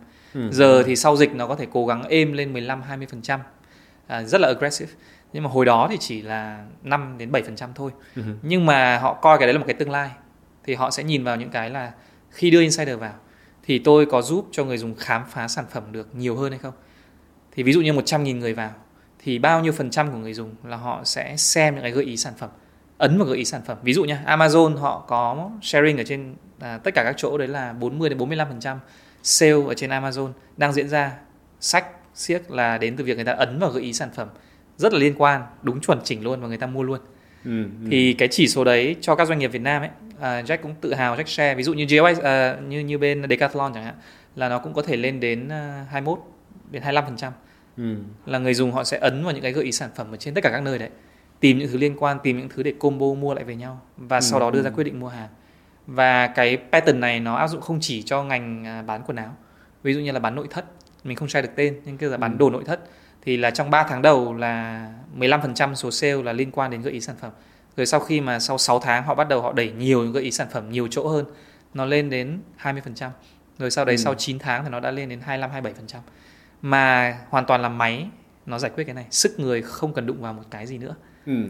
Giờ thì sau dịch nó có thể cố gắng êm lên 15-20%, rất là aggressive. Nhưng mà hồi đó thì chỉ là 5-7% thôi. Nhưng mà họ coi cái đấy là một cái tương lai, thì họ sẽ nhìn vào những cái là khi đưa Insider vào thì tôi có giúp cho người dùng khám phá sản phẩm được nhiều hơn hay không. Thì ví dụ như 100.000 người vào thì bao nhiêu phần trăm của người dùng là họ sẽ xem những cái gợi ý sản phẩm, ấn vào gợi ý sản phẩm. Ví dụ nha, Amazon họ có sharing ở trên tất cả các chỗ, đấy là 40-45% sale ở trên Amazon đang diễn ra sách siếc là đến từ việc người ta ấn vào gợi ý sản phẩm rất là liên quan, đúng chuẩn chỉnh luôn, và người ta mua luôn. Thì cái chỉ số đấy cho các doanh nghiệp Việt Nam ấy, Jack cũng tự hào, Jack share ví dụ như GOS, như bên Decathlon chẳng hạn, là nó cũng có thể lên đến 21-25%. Là người dùng họ sẽ ấn vào những cái gợi ý sản phẩm ở trên tất cả các nơi đấy, tìm những thứ liên quan, tìm những thứ để combo mua lại với nhau, và sau đó đưa ra quyết định mua hàng. Và cái pattern này nó áp dụng không chỉ cho ngành bán quần áo, ví dụ như là bán nội thất, mình không share được tên, nhưng cái là bán đồ nội thất thì là trong 3 tháng đầu là 15% số sale là liên quan đến gợi ý sản phẩm. Rồi sau khi mà sau 6 tháng họ bắt đầu họ đẩy nhiều gợi ý sản phẩm nhiều chỗ hơn, nó lên đến 20%. Rồi sau đấy sau 9 tháng thì nó đã lên đến 25-27%. Mà hoàn toàn là máy nó giải quyết cái này, sức người không cần đụng vào một cái gì nữa,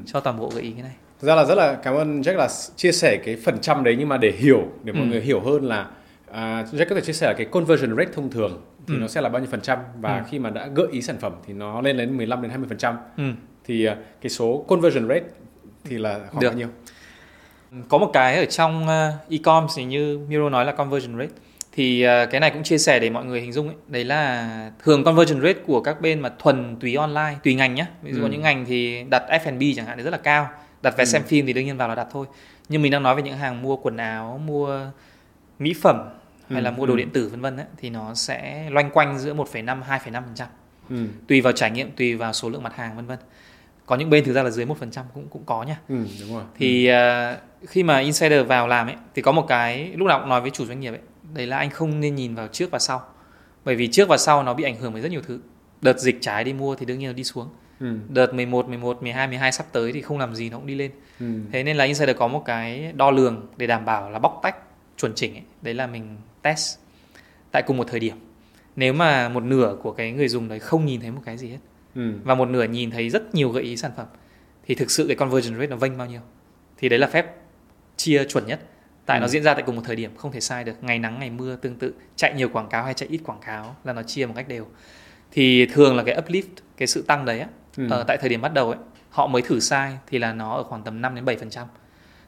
cho toàn bộ gợi ý cái này. Thực ra là rất là cảm ơn Jack là chia sẻ cái phần trăm đấy, nhưng mà để hiểu, để mọi người hiểu hơn là Jack có thể chia sẻ là cái conversion rate thông thường thì nó sẽ là bao nhiêu phần trăm, và khi mà đã gợi ý sản phẩm thì nó lên đến 15-20%. Thì cái số conversion rate thì là khoảng bao nhiêu? Có một cái ở trong e-com thì như Miro nói là conversion rate, thì cái này cũng chia sẻ để mọi người hình dung ấy. Đấy là thường conversion rate của các bên mà thuần túy online, tùy ngành nhá. Ví dụ có những ngành thì đặt F&B chẳng hạn thì rất là cao, đặt vé xem phim thì đương nhiên vào là đặt thôi. Nhưng mình đang nói về những hàng mua quần áo, mua mỹ phẩm hay là mua đồ điện tử vân vân, thì nó sẽ loanh quanh giữa 1,5-2,5%, tùy vào trải nghiệm, tùy vào số lượng mặt hàng vân vân. Có những bên thực ra là dưới 1% cũng có nha. Đúng rồi. Thì khi mà Insider vào làm ấy, thì có một cái lúc nào cũng nói với chủ doanh nghiệp ấy, đấy là anh không nên nhìn vào trước và sau, bởi vì trước và sau nó bị ảnh hưởng bởi rất nhiều thứ. Đợt dịch trái đi mua thì đương nhiên là đi xuống, đợt 11, 12 sắp tới thì không làm gì nó cũng đi lên. Thế nên là Insider có một cái đo lường để đảm bảo là bóc tách chuẩn chỉnh ấy. Đấy là mình test tại cùng một thời điểm. Nếu mà một nửa của cái người dùng đấy không nhìn thấy một cái gì hết, và một nửa nhìn thấy rất nhiều gợi ý sản phẩm, thì thực sự cái conversion rate nó vênh bao nhiêu. Thì đấy là phép chia chuẩn nhất, tại nó diễn ra tại cùng một thời điểm, không thể sai được. Ngày nắng ngày mưa tương tự, chạy nhiều quảng cáo hay chạy ít quảng cáo là nó chia một cách đều. Thì thường là cái uplift, cái sự tăng đấy tại thời điểm bắt đầu ấy, họ mới thử sai thì là nó ở khoảng tầm 5-7%.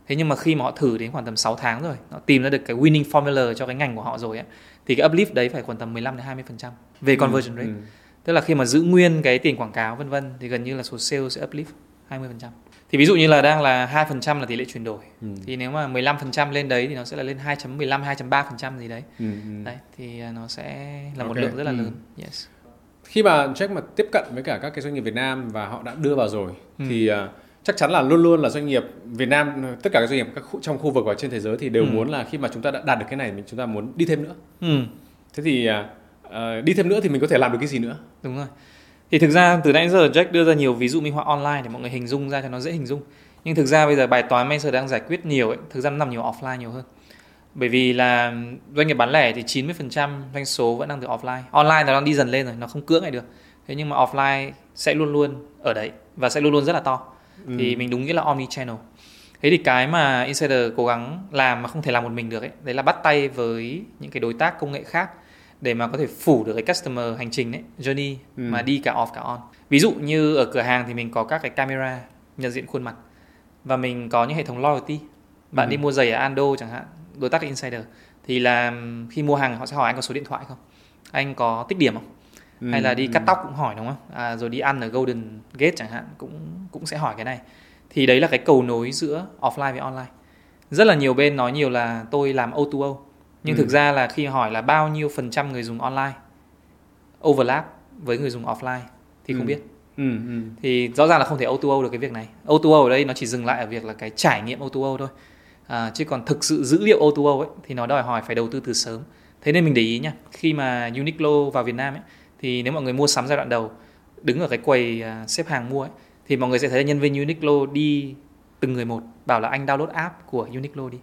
Thế nhưng mà khi mà họ thử đến khoảng tầm 6 tháng rồi, họ tìm ra được cái winning formula cho cái ngành của họ rồi ấy, thì cái uplift đấy phải khoảng tầm 15-20% về conversion rate. Tức là khi mà giữ nguyên cái tiền quảng cáo vân vân thì gần như là số sale sẽ uplift 20%. Thì ví dụ như là đang là 2% là tỷ lệ chuyển đổi. Thì nếu mà 15% lên đấy thì nó sẽ là lên 2.15, 2.3% gì đấy. Đấy, thì nó sẽ là một lượng rất là lớn. Yes. Khi mà Jack mà tiếp cận với cả các cái doanh nghiệp Việt Nam và họ đã đưa vào rồi thì chắc chắn là luôn luôn là doanh nghiệp Việt Nam, tất cả các doanh nghiệp trong khu vực và trên thế giới thì đều muốn là khi mà chúng ta đã đạt được cái này mình chúng ta muốn đi thêm nữa. Thế thì đi thêm nữa thì mình có thể làm được cái gì nữa? Đúng rồi. Thì thực ra từ nãy giờ Jack đưa ra nhiều ví dụ minh họa online để mọi người hình dung ra cho nó dễ hình dung. Nhưng thực ra bây giờ bài toán Master đang giải quyết nhiều ấy, thực ra nó nằm nhiều offline nhiều hơn. Bởi vì là doanh nghiệp bán lẻ thì 90% doanh số vẫn đang từ offline. Online nó đang đi dần lên rồi, nó không cưỡng lại được. Thế nhưng mà offline sẽ luôn luôn ở đấy và sẽ luôn luôn rất là to. Thì mình đúng nghĩa là omnichannel. Thế thì cái mà Insider cố gắng làm mà không thể làm một mình được ấy, đấy là bắt tay với những cái đối tác công nghệ khác để mà có thể phủ được cái customer hành trình ấy, journey mà đi cả off cả on. Ví dụ như ở cửa hàng thì mình có các cái camera nhận diện khuôn mặt và mình có những hệ thống loyalty. Bạn đi mua giày ở Ando chẳng hạn, đối tác Insider thì là khi mua hàng họ sẽ hỏi anh có số điện thoại không, anh có tích điểm không, hay là đi cắt tóc cũng hỏi đúng không, rồi đi ăn ở Golden Gate chẳng hạn cũng sẽ hỏi cái này. Thì đấy là cái cầu nối giữa offline với online. Rất là nhiều bên nói nhiều là tôi làm O2O, nhưng thực ra là khi hỏi là bao nhiêu phần trăm người dùng online overlap với người dùng offline thì không biết. Thì rõ ràng là không thể O2O được cái việc này. O2O ở đây nó chỉ dừng lại ở việc là cái trải nghiệm O2O thôi. Chứ còn thực sự dữ liệu O2O ấy, thì nó đòi hỏi phải đầu tư từ sớm. Thế nên mình để ý nha, khi mà Uniqlo vào Việt Nam ấy, thì nếu mọi người mua sắm giai đoạn đầu, đứng ở cái quầy xếp hàng mua ấy, thì mọi người sẽ thấy là nhân viên Uniqlo đi từng người một, bảo là anh download app của Uniqlo đi.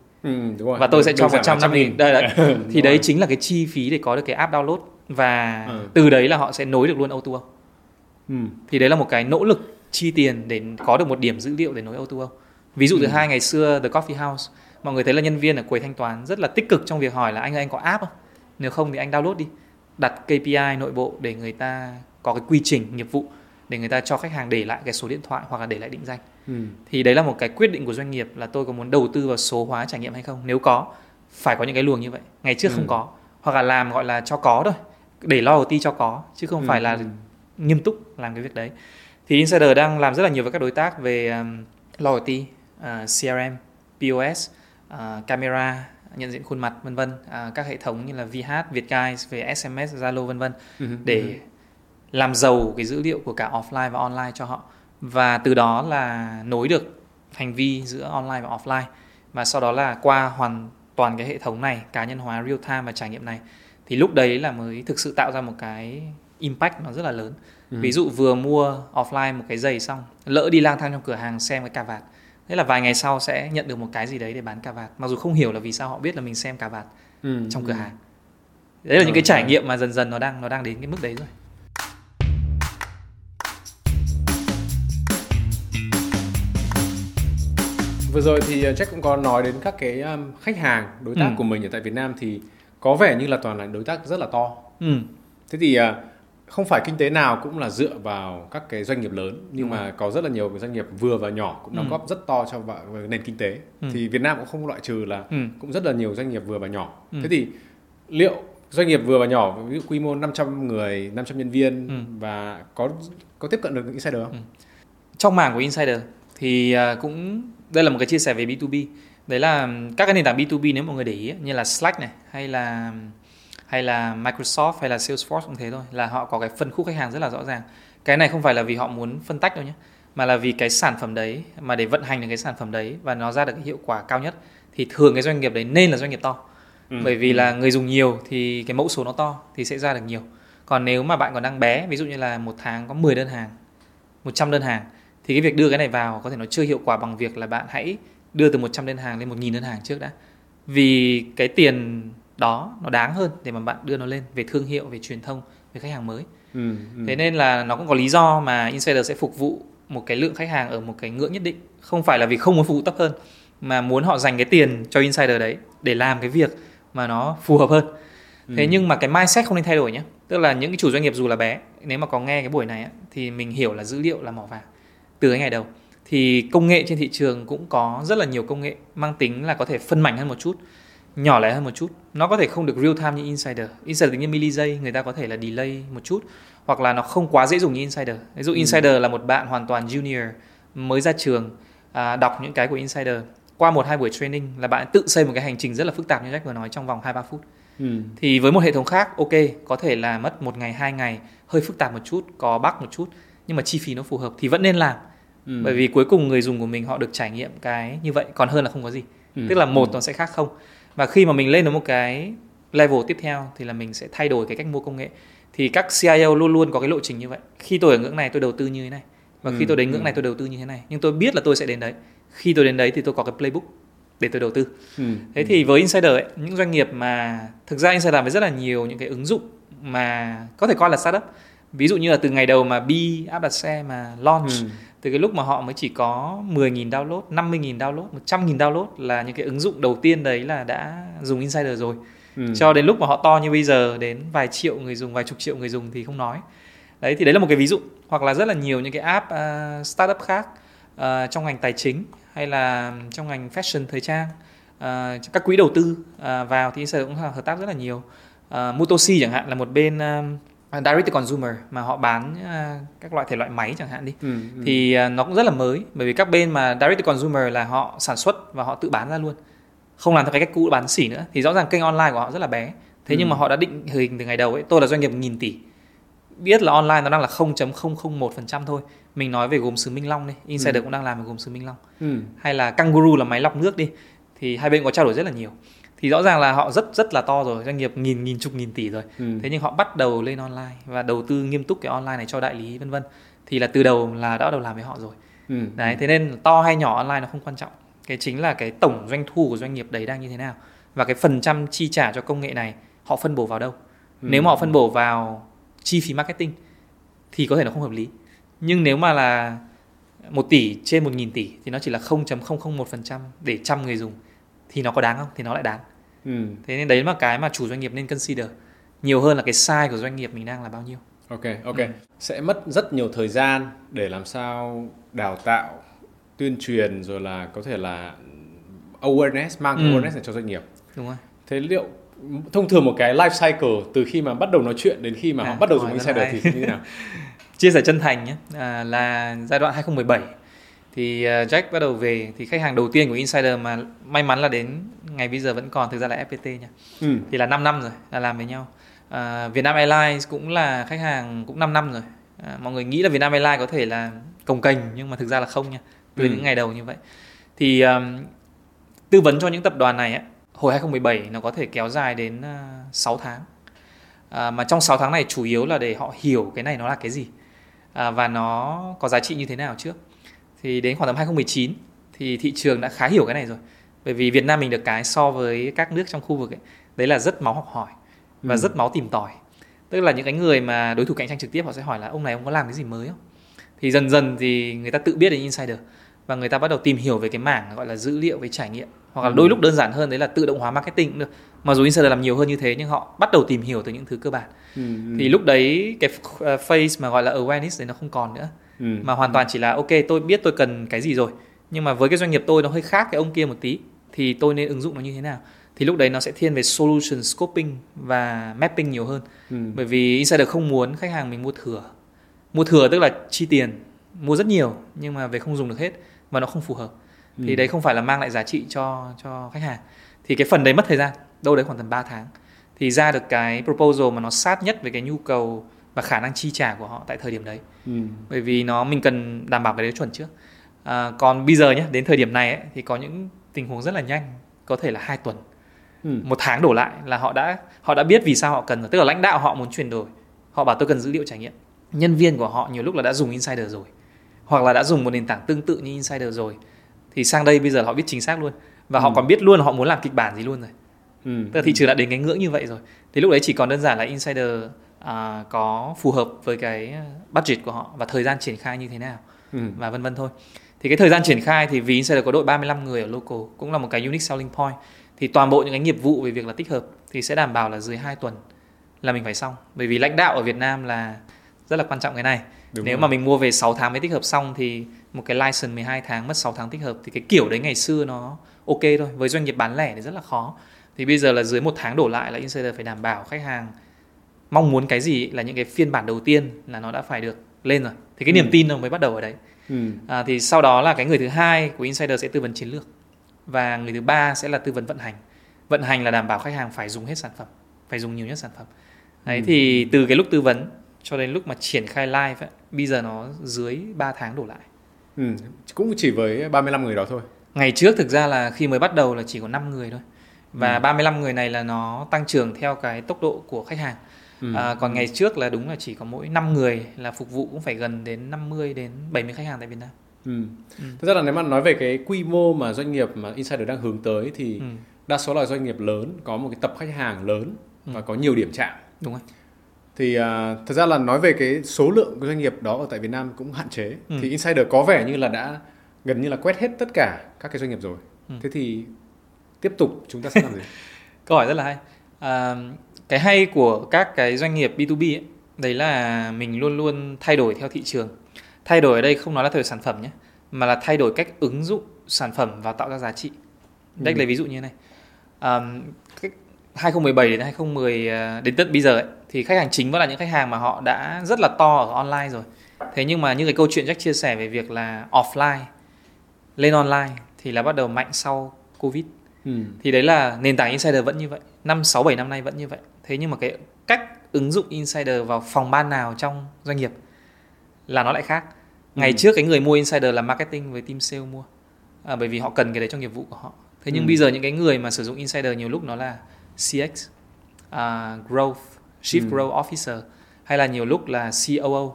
Đúng rồi. Và tôi sẽ cho 150.000 đấy. Thì đấy chính là cái chi phí để có được cái app download. Và từ đấy là họ sẽ nối được luôn O2O. Thì đấy là một cái nỗ lực chi tiền để có được một điểm dữ liệu để nối O2O. Ví dụ thứ hai, ngày xưa The Coffee House, mọi người thấy là nhân viên ở quầy thanh toán rất là tích cực trong việc hỏi là anh ơi anh có app không? Nếu không thì anh download đi. Đặt KPI nội bộ để người ta có cái quy trình nghiệp vụ để người ta cho khách hàng để lại cái số điện thoại hoặc là để lại định danh. Thì đấy là một cái quyết định của doanh nghiệp là tôi có muốn đầu tư vào số hóa trải nghiệm hay không. Nếu có, phải có những cái luồng như vậy. Ngày trước không có, hoặc là làm gọi là cho có thôi, để loyalty cho có, chứ không phải là nghiêm túc làm cái việc đấy. Thì Insider đang làm rất là nhiều với các đối tác về loyalty, CRM, POS, camera, nhận diện khuôn mặt v.v. Các hệ thống như là VH, Vietguides, về SMS, Zalo v.v. Để làm giàu cái dữ liệu của cả offline và online cho họ. Và từ đó là nối được hành vi giữa online và offline. Và sau đó là qua hoàn toàn cái hệ thống này, cá nhân hóa, real time và trải nghiệm này. Thì lúc đấy là mới thực sự tạo ra một cái impact nó rất là lớn. Ví dụ vừa mua offline một cái giày xong, lỡ đi lang thang trong cửa hàng xem cái cà vạt, thế là vài ngày sau sẽ nhận được một cái gì đấy để bán cà vạt, mặc dù không hiểu là vì sao họ biết là mình xem cà vạt trong cửa hàng. Đấy là những cái trải nghiệm mà dần dần nó đang đến cái mức đấy rồi. Vừa rồi thì Jack cũng có nói đến các cái khách hàng, đối tác của mình ở tại Việt Nam thì có vẻ như là toàn là đối tác rất là to. Thế thì không phải kinh tế nào cũng là dựa vào các cái doanh nghiệp lớn, nhưng mà có rất là nhiều doanh nghiệp vừa và nhỏ cũng đóng góp rất to cho nền kinh tế. Thì Việt Nam cũng không loại trừ là cũng rất là nhiều doanh nghiệp vừa và nhỏ. Thế thì liệu doanh nghiệp vừa và nhỏ, ví dụ quy mô 500 người, 500 nhân viên và có tiếp cận được Insider không? Trong mảng của Insider thì cũng đây là một cái chia sẻ về B2B. Đấy là các cái nền tảng B2B, nếu mọi người để ý như là Slack này hay là Microsoft hay là Salesforce cũng thế thôi, là họ có cái phân khúc khách hàng rất là rõ ràng. Cái này không phải là vì họ muốn phân tách đâu nhé, mà là vì cái sản phẩm đấy, mà để vận hành được cái sản phẩm đấy và nó ra được cái hiệu quả cao nhất thì thường cái doanh nghiệp đấy nên là doanh nghiệp to. Bởi vì là người dùng nhiều thì cái mẫu số nó to thì sẽ ra được nhiều. Còn nếu mà bạn còn đang bé, ví dụ như là một tháng có 10 đơn hàng, 100 đơn hàng, thì cái việc đưa cái này vào có thể nó chưa hiệu quả bằng việc là bạn hãy đưa từ 100 đơn hàng lên 1.000 đơn hàng trước đã. Vì cái tiền đó nó đáng hơn để mà bạn đưa nó lên về thương hiệu, về truyền thông, về khách hàng mới. Thế nên là nó cũng có lý do mà Insider sẽ phục vụ một cái lượng khách hàng ở một cái ngưỡng nhất định. Không phải là vì không muốn phục vụ thấp hơn, mà muốn họ dành cái tiền cho Insider đấy để làm cái việc mà nó phù hợp hơn. Thế nhưng mà cái mindset không nên thay đổi nhé. Tức là những cái chủ doanh nghiệp dù là bé, nếu mà có nghe cái buổi này á, thì mình hiểu là dữ liệu là mỏ vàng. Từ cái ngày đầu thì công nghệ trên thị trường cũng có rất là nhiều công nghệ mang tính là có thể phân mảnh hơn một chút, nhỏ lẻ hơn một chút. Nó có thể không được real time như Insider tính như millisecond, người ta có thể là delay một chút, hoặc là nó không quá dễ dùng như Insider. Ví dụ Insider là một bạn hoàn toàn junior mới ra trường, đọc những cái của Insider qua 1-2 buổi training là bạn tự xây một cái hành trình rất là phức tạp như Jack vừa nói trong vòng 2-3 phút. Thì với một hệ thống khác, ok, có thể là mất 1 ngày, 2 ngày, hơi phức tạp một chút, có bug một chút, nhưng mà chi phí nó phù hợp thì vẫn nên làm. Bởi vì cuối cùng người dùng của mình họ được trải nghiệm cái như vậy còn hơn là không có gì. Tức là một nó sẽ khác không. Và khi mà mình lên đến một cái level tiếp theo thì là mình sẽ thay đổi cái cách mua công nghệ. Thì các CIO luôn luôn có cái lộ trình như vậy. Khi tôi ở ngưỡng này tôi đầu tư như thế này, và khi tôi đến ngưỡng này tôi đầu tư như thế này. Nhưng tôi biết là tôi sẽ đến đấy. Khi tôi đến đấy thì tôi có cái playbook để tôi đầu tư. Thế thì với Insider ấy, những doanh nghiệp mà thực ra Insider làm với rất là nhiều những cái ứng dụng mà có thể coi là startup. Ví dụ như là từ ngày đầu mà Bi app đặt xe mà launch, từ cái lúc mà họ mới chỉ có 10.000 download, 50.000 download, 100.000 download là những cái ứng dụng đầu tiên đấy là đã dùng Insider rồi. Cho đến lúc mà họ to như bây giờ đến vài triệu người dùng, vài chục triệu người dùng thì không nói. Đấy thì đấy là một cái ví dụ. Hoặc là rất là nhiều những cái app startup khác trong ngành tài chính hay là trong ngành fashion thời trang, các quỹ đầu tư vào thì Insider cũng hợp tác rất là nhiều. Mutoshi chẳng hạn là một bên direct to consumer mà họ bán các loại thể loại máy chẳng hạn đi. Thì nó cũng rất là mới, bởi vì các bên mà direct to consumer là họ sản xuất và họ tự bán ra luôn, không làm theo cái cách cũ bán xỉ nữa. Thì rõ ràng kênh online của họ rất là bé. Thế nhưng mà họ đã định hình từ ngày đầu ấy, tôi là doanh nghiệp 1.000 tỷ, biết là online nó đang là 0.001% thôi. Mình nói về gồm sứ Minh Long đi, Insider cũng đang làm về gồm sứ Minh Long, hay là Kangaroo là máy lọc nước đi, thì hai bên có trao đổi rất là nhiều. Thì rõ ràng là họ rất là to rồi, doanh nghiệp chục nghìn tỷ rồi. Thế nhưng họ bắt đầu lên online và đầu tư nghiêm túc cái online này cho đại lý vân vân, thì là từ đầu là đã đầu làm với họ rồi. Đấy, thế nên to hay nhỏ online nó không quan trọng, cái chính là cái tổng doanh thu của doanh nghiệp đấy đang như thế nào và cái phần trăm chi trả cho công nghệ này họ phân bổ vào đâu. Nếu mà họ phân bổ vào chi phí marketing thì có thể nó không hợp lý, nhưng nếu mà là 1 tỷ trên 1.000 tỷ thì nó chỉ là 0.001% để 100 người dùng thì nó có đáng không? Thì nó lại đáng. Thế nên đấy là cái mà chủ doanh nghiệp nên consider nhiều hơn là cái size của doanh nghiệp mình đang là bao nhiêu. Ok. Sẽ mất rất nhiều thời gian để làm sao đào tạo, tuyên truyền, rồi là có thể là awareness, mang awareness này cho doanh nghiệp. Đúng rồi. Thế liệu thông thường một cái life cycle từ khi mà bắt đầu nói chuyện đến khi mà họ bắt đầu dùng Insider thì như thế nào? Chia sẻ chân thành nhé, là giai đoạn 2017 thì Jack bắt đầu về thì khách hàng đầu tiên của Insider mà may mắn là đến ngày bây giờ vẫn còn, thực ra là FPT nha. Thì là 5 năm rồi là làm với nhau. Vietnam Airlines cũng là khách hàng cũng 5 năm rồi. Mọi người nghĩ là Vietnam Airlines có thể là cồng kềnh nhưng mà thực ra là không nha. Từ những ngày đầu như vậy thì tư vấn cho những tập đoàn này ấy, hồi 2017 nó có thể kéo dài đến 6 tháng. Mà trong 6 tháng này chủ yếu là để họ hiểu cái này nó là cái gì và nó có giá trị như thế nào trước. Thì đến khoảng tầm 2019 thì thị trường đã khá hiểu cái này rồi. Bởi vì Việt Nam mình được cái so với các nước trong khu vực ấy, đấy là rất máu học hỏi và rất máu tìm tòi. Tức là những cái người mà đối thủ cạnh tranh trực tiếp họ sẽ hỏi là ông này ông có làm cái gì mới không. Thì dần dần thì người ta tự biết đến Insider và người ta bắt đầu tìm hiểu về cái mảng gọi là dữ liệu, về trải nghiệm. Hoặc là đôi lúc đơn giản hơn đấy là tự động hóa marketing cũng được. Mặc dù Insider làm nhiều hơn như thế nhưng họ bắt đầu tìm hiểu từ những thứ cơ bản. Thì lúc đấy cái phase mà gọi là awareness đấy nó không còn nữa. Mà hoàn toàn chỉ là ok, tôi biết tôi cần cái gì rồi, nhưng mà với cái doanh nghiệp tôi nó hơi khác cái ông kia một tí thì tôi nên ứng dụng nó như thế nào. Thì lúc đấy nó sẽ thiên về solution scoping và mapping nhiều hơn. Bởi vì Insider không muốn khách hàng mình mua thừa. Mua thừa tức là chi tiền, mua rất nhiều nhưng mà về không dùng được hết và nó không phù hợp. Thì đấy không phải là mang lại giá trị cho khách hàng. Thì cái phần đấy mất thời gian, đâu đấy khoảng tầm 3 tháng thì ra được cái proposal mà nó sát nhất với cái nhu cầu và khả năng chi trả của họ tại thời điểm đấy. Bởi vì mình cần đảm bảo cái đấy chuẩn trước. Còn bây giờ nhé, đến thời điểm này ấy, thì có những tình huống rất là nhanh, có thể là 2 tuần, 1 tháng đổ lại là họ đã biết vì sao họ cần rồi. Tức là lãnh đạo họ muốn chuyển đổi, họ bảo tôi cần dữ liệu trải nghiệm. Nhân viên của họ nhiều lúc là đã dùng Insider rồi, hoặc là đã dùng một nền tảng tương tự như Insider rồi, thì sang đây bây giờ họ biết chính xác luôn. Và họ còn biết luôn họ muốn làm kịch bản gì luôn rồi. Tức là thị trường đã đến cái ngưỡng như vậy rồi. Thì lúc đấy chỉ còn đơn giản là Insider có phù hợp với cái budget của họ và thời gian triển khai như thế nào và vân vân thôi. Thì cái thời gian triển khai thì vì Insider có đội 35 người ở local, cũng là một cái unique selling point, thì toàn bộ những cái nghiệp vụ về việc là tích hợp thì sẽ đảm bảo là dưới 2 tuần là mình phải xong. Bởi vì lãnh đạo ở Việt Nam là rất là quan trọng cái này. Đúng Nếu rồi. Mà mình mua về 6 tháng mới tích hợp xong thì một cái license 12 tháng mất 6 tháng tích hợp, thì cái kiểu đấy ngày xưa nó ok thôi. Với doanh nghiệp bán lẻ thì rất là khó. Thì bây giờ là dưới 1 tháng đổ lại là Insider phải đảm bảo khách hàng mong muốn cái gì là những cái phiên bản đầu tiên là nó đã phải được lên rồi. Thì cái niềm tin nó mới bắt đầu ở đấy. Thì sau đó là cái người thứ hai của Insider sẽ tư vấn chiến lược, và người thứ ba sẽ là tư vấn vận hành. Vận hành là đảm bảo khách hàng phải dùng hết sản phẩm, phải dùng nhiều nhất sản phẩm. Đấy, thì từ cái lúc tư vấn cho đến lúc mà triển khai live ấy, bây giờ nó dưới 3 tháng đổ lại. Cũng chỉ với 35 người đó thôi. Ngày trước thực ra là khi mới bắt đầu là chỉ có 5 người thôi. Và 35 người này là nó tăng trưởng theo cái tốc độ của khách hàng. Còn ngày trước là đúng là chỉ có mỗi 5 người là phục vụ cũng phải gần đến 50 đến 70 khách hàng tại Việt Nam. Thực ra là nếu mà nói về cái quy mô mà doanh nghiệp mà Insider đang hướng tới thì đa số là doanh nghiệp lớn, có một cái tập khách hàng lớn và có nhiều điểm chạm. Đúng rồi. Thì thật ra là nói về cái số lượng của doanh nghiệp đó ở tại Việt Nam cũng hạn chế. Thì Insider có vẻ như là đã gần như là quét hết tất cả các cái doanh nghiệp rồi. Thế thì tiếp tục chúng ta sẽ làm gì? Câu hỏi rất là hay. Cái hay của các cái doanh nghiệp B2B ấy, đấy là mình luôn luôn thay đổi theo thị trường. Thay đổi ở đây không nói là thay đổi sản phẩm nhé, mà là thay đổi cách ứng dụng sản phẩm và tạo ra giá trị. Đấy, lấy ví dụ như thế này. 2017 đến 2010 đến tận bây giờ ấy, thì khách hàng chính vẫn là những khách hàng mà họ đã rất là to ở online rồi. Thế nhưng mà như cái câu chuyện Jack chia sẻ về việc là offline lên online thì là bắt đầu mạnh sau Covid. Thì đấy là nền tảng Insider vẫn như vậy, 6-7 năm nay vẫn như vậy. Thế nhưng mà cái cách ứng dụng Insider vào phòng ban nào trong doanh nghiệp là nó lại khác. Ngày trước cái người mua Insider là marketing với team sale mua, bởi vì họ cần cái đấy trong nghiệp vụ của họ. Thế nhưng bây giờ những cái người mà sử dụng Insider nhiều lúc nó là CX, Growth, Chief Growth Officer, hay là nhiều lúc là COO,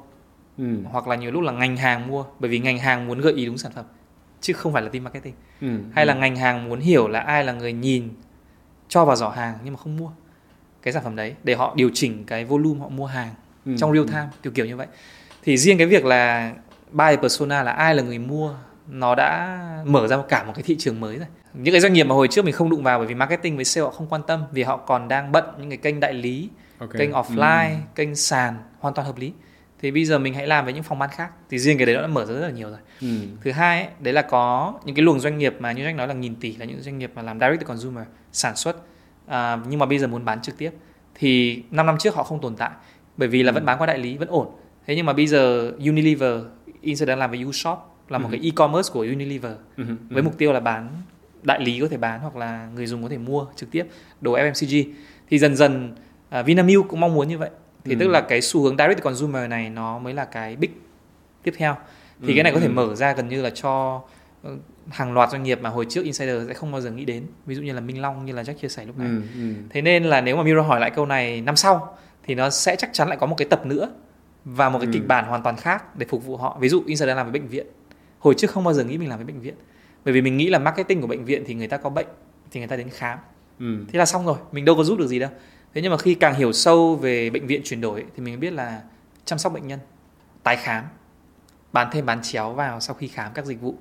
hoặc là nhiều lúc là ngành hàng mua, bởi vì ngành hàng muốn gợi ý đúng sản phẩm chứ không phải là team marketing. Hay là ngành hàng muốn hiểu là ai là người nhìn cho vào giỏ hàng nhưng mà không mua cái sản phẩm đấy, để họ điều chỉnh cái volume họ mua hàng trong real time, kiểu như vậy. Thì riêng cái việc là buyer persona là ai là người mua, nó đã mở ra cả một cái thị trường mới rồi. Những cái doanh nghiệp mà hồi trước mình không đụng vào bởi vì marketing với sale họ không quan tâm, vì họ còn đang bận những cái kênh đại lý, kênh offline, kênh sàn, hoàn toàn hợp lý. Thì bây giờ mình hãy làm với những phòng ban khác. Thì riêng cái đấy nó đã mở ra rất là nhiều rồi. Thứ hai ấy, đấy là có những cái luồng doanh nghiệp mà như Jack nói là 1.000 tỷ, là những doanh nghiệp mà làm direct to consumer, sản xuất, nhưng mà bây giờ muốn bán trực tiếp. Thì 5 năm trước họ không tồn tại, bởi vì là vẫn bán qua đại lý, vẫn ổn. Thế nhưng mà bây giờ Unilever, Insider đang làm với UShop, là một cái e-commerce của Unilever, với mục tiêu là bán, đại lý có thể bán hoặc là người dùng có thể mua trực tiếp đồ FMCG. Thì dần dần Vinamilk cũng mong muốn như vậy. Thì tức là cái xu hướng direct to consumer này nó mới là cái big tiếp theo. Thì cái này có thể mở ra gần như là cho hàng loạt doanh nghiệp mà hồi trước Insider sẽ không bao giờ nghĩ đến. Ví dụ như là Minh Long, như là Jack chia sẻ lúc này. Thế nên là nếu mà Miro hỏi lại câu này năm sau thì nó sẽ chắc chắn lại có một cái tập nữa và một cái kịch bản hoàn toàn khác để phục vụ họ. Ví dụ Insider làm với bệnh viện, hồi trước không bao giờ nghĩ mình làm với bệnh viện, bởi vì mình nghĩ là marketing của bệnh viện thì người ta có bệnh thì người ta đến khám, thế là xong rồi, mình đâu có giúp được gì đâu. Thế nhưng mà khi càng hiểu sâu về bệnh viện chuyển đổi ấy, thì mình biết là chăm sóc bệnh nhân, tái khám, bán thêm bán chéo vào sau khi khám các dịch vụ.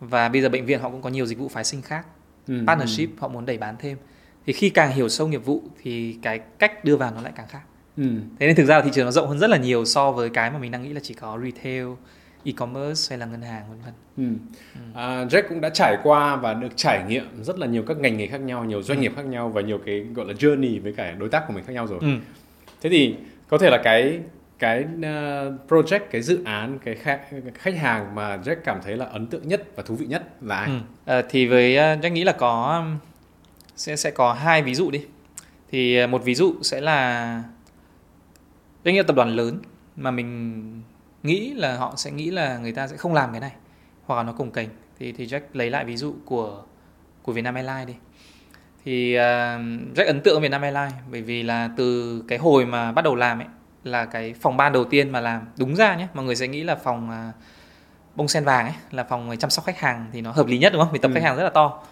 Và bây giờ bệnh viện họ cũng có nhiều dịch vụ phái sinh khác, partnership, họ muốn đẩy bán thêm. Thì khi càng hiểu sâu nghiệp vụ thì cái cách đưa vào nó lại càng khác. Thế nên thực ra là thị trường nó rộng hơn rất là nhiều so với cái mà mình đang nghĩ là chỉ có retail, e-commerce hay là ngân hàng, vân vân. Jack cũng đã trải qua và được trải nghiệm rất là nhiều các ngành nghề khác nhau, nhiều doanh nghiệp khác nhau và nhiều cái gọi là journey với cả đối tác của mình khác nhau rồi. Thế thì có thể là cái project, cái dự án, cái khách hàng mà Jack cảm thấy là ấn tượng nhất và thú vị nhất là ai? Thì với Jack nghĩ là có sẽ có hai ví dụ đi. Thì một ví dụ sẽ là doanh nghiệp tập đoàn lớn mà mình nghĩ là họ sẽ nghĩ là người ta sẽ không làm cái này hoặc là nó cồng kềnh. Thì Jack lấy lại ví dụ của Vietnam Airlines đi. Thì Jack ấn tượng với Vietnam Airlines bởi vì là từ cái hồi mà bắt đầu làm ấy, là cái phòng ban đầu tiên mà làm, đúng ra nhé, mọi người sẽ nghĩ là phòng bông sen vàng ấy, là phòng chăm sóc khách hàng thì nó hợp lý nhất, đúng không, vì tập khách hàng rất là to.